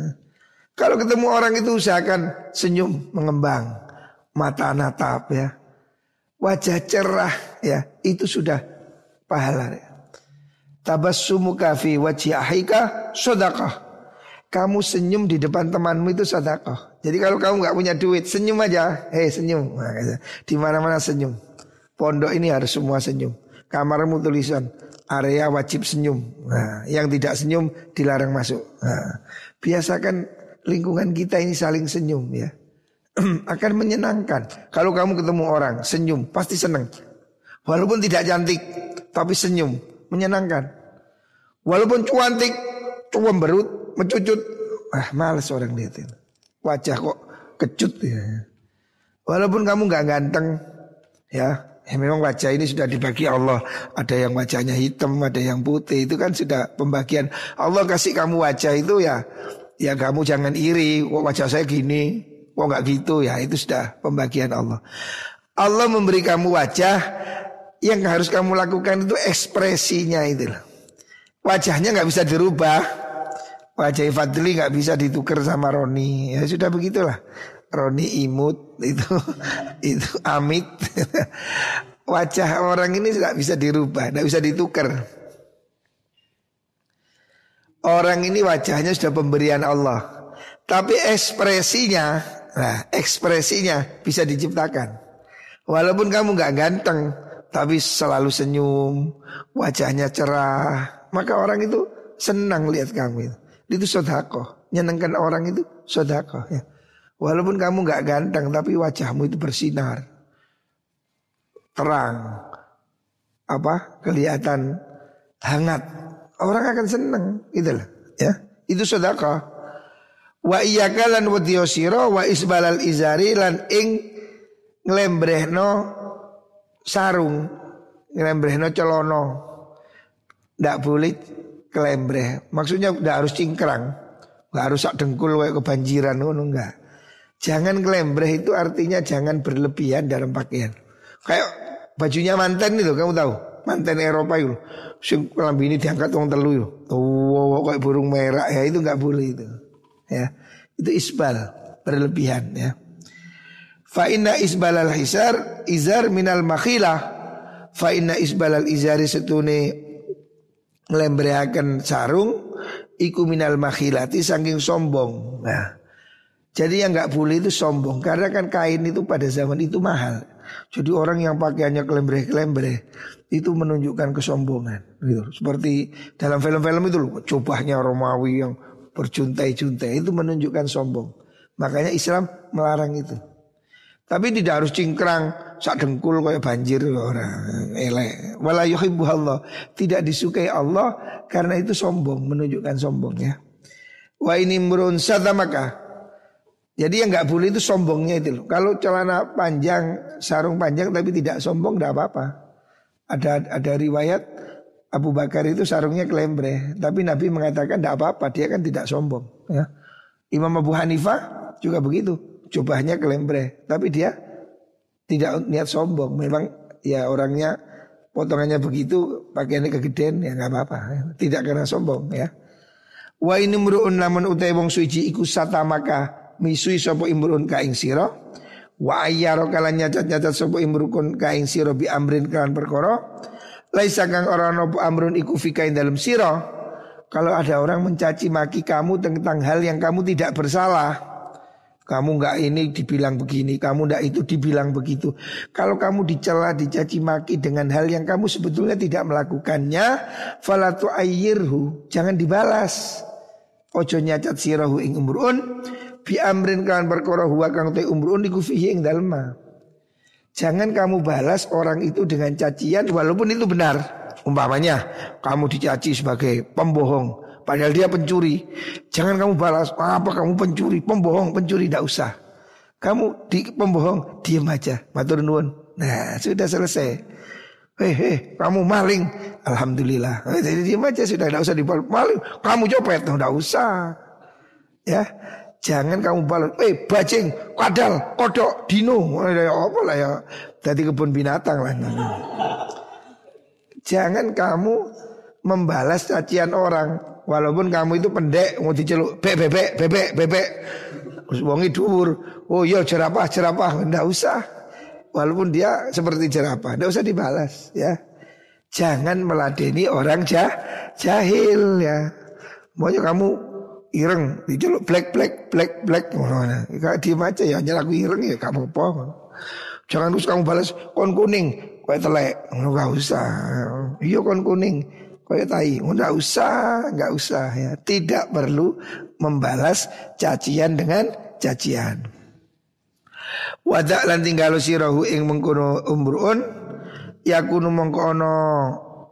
Kalau ketemu orang itu usahakan senyum mengembang, mata natap ya, wajah cerah ya, itu sudah pahala. Tabassumuka fi wajhi ahika sedekah. Kamu senyum di depan temanmu itu sedekah. Jadi kalau kamu nggak punya duit, senyum aja, hei senyum, nah, di mana-mana senyum. Pondok ini harus semua senyum. Kamarmu tulisan area wajib senyum. Nah, yang tidak senyum dilarang masuk. Nah, biasakan lingkungan kita ini saling senyum ya. Akan menyenangkan. Kalau kamu ketemu orang senyum pasti senang. Walaupun tidak cantik tapi senyum menyenangkan. Walaupun cuantik, cuam berut, mencucut, ah males orang liatin. Wajah kok kecut ya. Walaupun kamu nggak ganteng ya. Ya memang wajah ini sudah dibagi Allah. Ada yang wajahnya hitam, ada yang putih. Itu kan sudah pembagian Allah kasih kamu wajah itu ya. Ya kamu jangan iri, wah wajah saya gini, wah gak gitu ya. Itu sudah pembagian Allah. Allah memberi kamu wajah, yang harus kamu lakukan itu ekspresinya itu. Wajahnya gak bisa dirubah. Wajah Fadli gak bisa ditukar sama Roni. Ya sudah begitulah. Roni imut itu itu amit. Wajah orang ini tidak bisa dirubah, tidak bisa ditukar. Orang ini wajahnya sudah pemberian Allah, tapi ekspresinya, nah ekspresinya bisa diciptakan. Walaupun kamu nggak ganteng, tapi selalu senyum, wajahnya cerah, maka orang itu senang lihat kamu itu. Itu sedekah, nyenengkan orang itu sedekah ya. Walaupun kamu gak ganteng tapi wajahmu itu bersinar, terang, apa kelihatan hangat, orang akan seneng itulah ya. Itu sedekah. Wa iyyaka lan wadiyasira wa isbalal izari lan ing nglembrehno sarung, nglembrehno celono. Ndak boleh kelembreh. Maksudnya ndak harus cingkrang, nggak harus sak dengkul kayak kebanjiran ngono enggak. Jangan kelembreh itu artinya jangan berlebihan dalam pakaian. Kayak bajunya manten itu kamu tahu, manten Eropa itu, sing kelambi ini diangkat wong telu itu, tuh kayak burung merah ya, itu nggak boleh itu. Ya, itu isbal berlebihan ya. Fa inna isbalal hisar izar minal makhilah, fa inna isbalal izari setune ngelembrehaken sarung iku minal makhilati saking sombong. Nah, jadi yang gak boleh itu sombong. Karena kan kain itu pada zaman itu mahal. Jadi orang yang pakaiannya kelembreh-kelembreh itu menunjukkan kesombongan gitu. Seperti dalam film-film itu loh, jubahnya Romawi yang berjuntai-juntai, itu menunjukkan sombong. Makanya Islam melarang itu. Tapi tidak harus cingkrang, sak dengkul kayak banjir loh, orang elek. Wala yuhibbuhallah, tidak disukai Allah karena itu sombong, menunjukkan sombong ya. Wa ini merunsata maka. Jadi yang nggak boleh itu sombongnya itu loh. Kalau celana panjang, sarung panjang tapi tidak sombong, nggak apa-apa. Ada ada riwayat Abu Bakar itu sarungnya kelembreh, tapi Nabi mengatakan nggak apa-apa, dia kan tidak sombong. Ya. Imam Abu Hanifah juga begitu, jubahnya kelembreh, tapi dia tidak niat sombong. Memang ya orangnya potongannya begitu, pakaiannya kegedean, ya nggak apa-apa, tidak kena sombong ya. Wa inimruun lamun utai wong suci iku satamaka misui sapa imruun ka ing sira wa ayyara kalan nyacat-nyacat sapa imruun ka ing sira bi amrin kan perkara laisa kang ora ana amrun iku fika ing dalem sira. Kalau ada orang mencaci maki kamu tentang hal yang kamu tidak bersalah, kamu enggak ini dibilang begini, kamu enggak itu dibilang begitu. Kalau kamu dicela, dicaci maki dengan hal yang kamu sebetulnya tidak melakukannya, fala tu'ayyirhu, jangan dibalas. Ojo nyacat sirahu ing umrun bi amrin kan perkara huwa kang te umrun iku fihi ing dalma. Jangan kamu balas orang itu dengan cacian walaupun itu benar. Umpamanya kamu dicaci sebagai pembohong, padahal dia pencuri. Jangan kamu balas, apa kamu pencuri, pembohong, pencuri, tidak usah. Kamu di pembohong, diam aja, matur nuwun. Nah sudah selesai. Hehe, kamu maling, alhamdulillah. Jadi diam aja sudah, tidak usah dibalas. Maling, kamu copet, tidak usah. Ya, jangan kamu balas. Eh bajing, kadal, kodok, dino, apa lah ya, dari kebun binatang lah. Jangan kamu membalas cacian orang walaupun kamu itu pendek, mau diceluk bebek bebek bebek bebek wongi dhuwur. Oh iya jerapah jerapah, enggak usah. Walaupun dia seperti jerapah, enggak usah dibalas ya. Jangan meladeni orang jah, jahil ya. Maunya kamu ireng diceluk black black black black ngono. Kayak diem aja ya, nyelaku ireng ya kamu apa. Jangan terus kamu balas kon kuning kowe telek, enggak usah. Iya kon kuning, kowe tai, enggak usah, enggak usah ya. Tidak perlu membalas cacian dengan cacian. Wadak lan tinggalo sirahu ing mengkono umrun yakunu mongko ana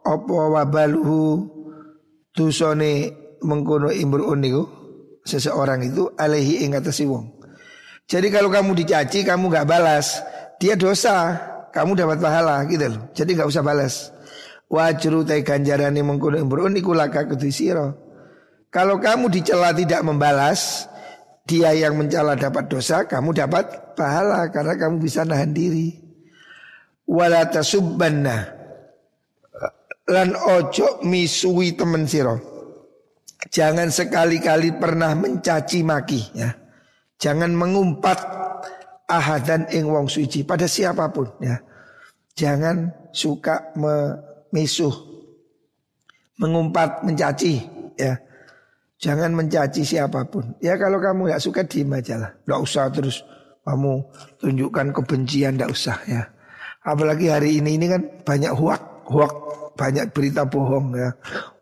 apa wabaluhu dosane mengkono imrun niku seseorang itu alehi ing atase wong. Jadi kalau kamu dicaci kamu enggak balas, dia dosa. Kamu dapat pahala gitu loh. Jadi enggak usah balas. Wajru ta ganjarane mengkono imrun iku laka kudu sira. Kalau kamu dicela tidak membalas, dia yang mencela dapat dosa, kamu dapat pahala karena kamu bisa nahan diri. Wala tasubbanna lan ojo misui temen sira. Jangan sekali-kali pernah mencaci maki ya. Jangan mengumpat ahadan ing wong suci pada siapapun ya. Jangan suka memisuh, mengumpat, mencaci ya. Jangan mencaci siapapun ya. Kalau kamu enggak suka diem aja lah, enggak usah terus kamu tunjukkan kebencian, enggak usah ya. Apalagi hari ini ini kan banyak huak huak, banyak berita bohong ya,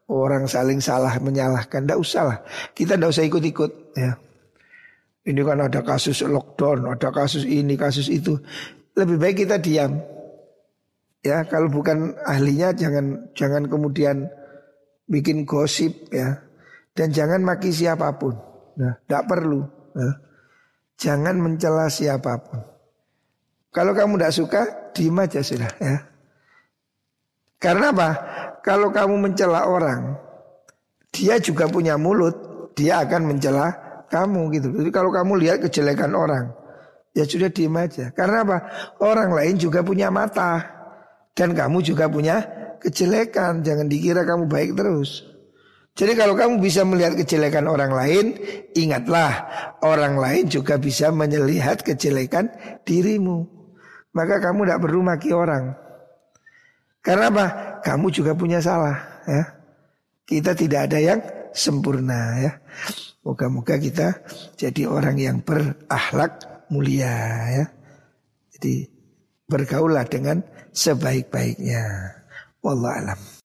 orang saling salah menyalahkan. Enggak usah lah, kita enggak usah ikut-ikut ya. Ini kan ada kasus lockdown, ada kasus ini, kasus itu. Lebih baik kita diam. Ya, kalau bukan ahlinya jangan jangan kemudian bikin gosip ya. Dan jangan maki siapapun. Nah, enggak perlu. Nah, jangan mencela siapapun. Kalau kamu enggak suka, diam aja sudah ya. Karena apa? Kalau kamu mencela orang, dia juga punya mulut, dia akan mencela kamu gitu. Jadi kalau kamu lihat kejelekan orang, ya sudah diem aja. Karena apa? Orang lain juga punya mata dan kamu juga punya kejelekan. Jangan dikira kamu baik terus. Jadi kalau kamu bisa melihat kejelekan orang lain, ingatlah orang lain juga bisa melihat kejelekan dirimu. Maka kamu tidak perlu maki orang. Karena apa? Kamu juga punya salah ya. Kita tidak ada yang sempurna ya. Moga-moga kita jadi orang yang berakhlak mulia ya. Jadi bergaulah dengan sebaik-baiknya. Wallahu a'lam.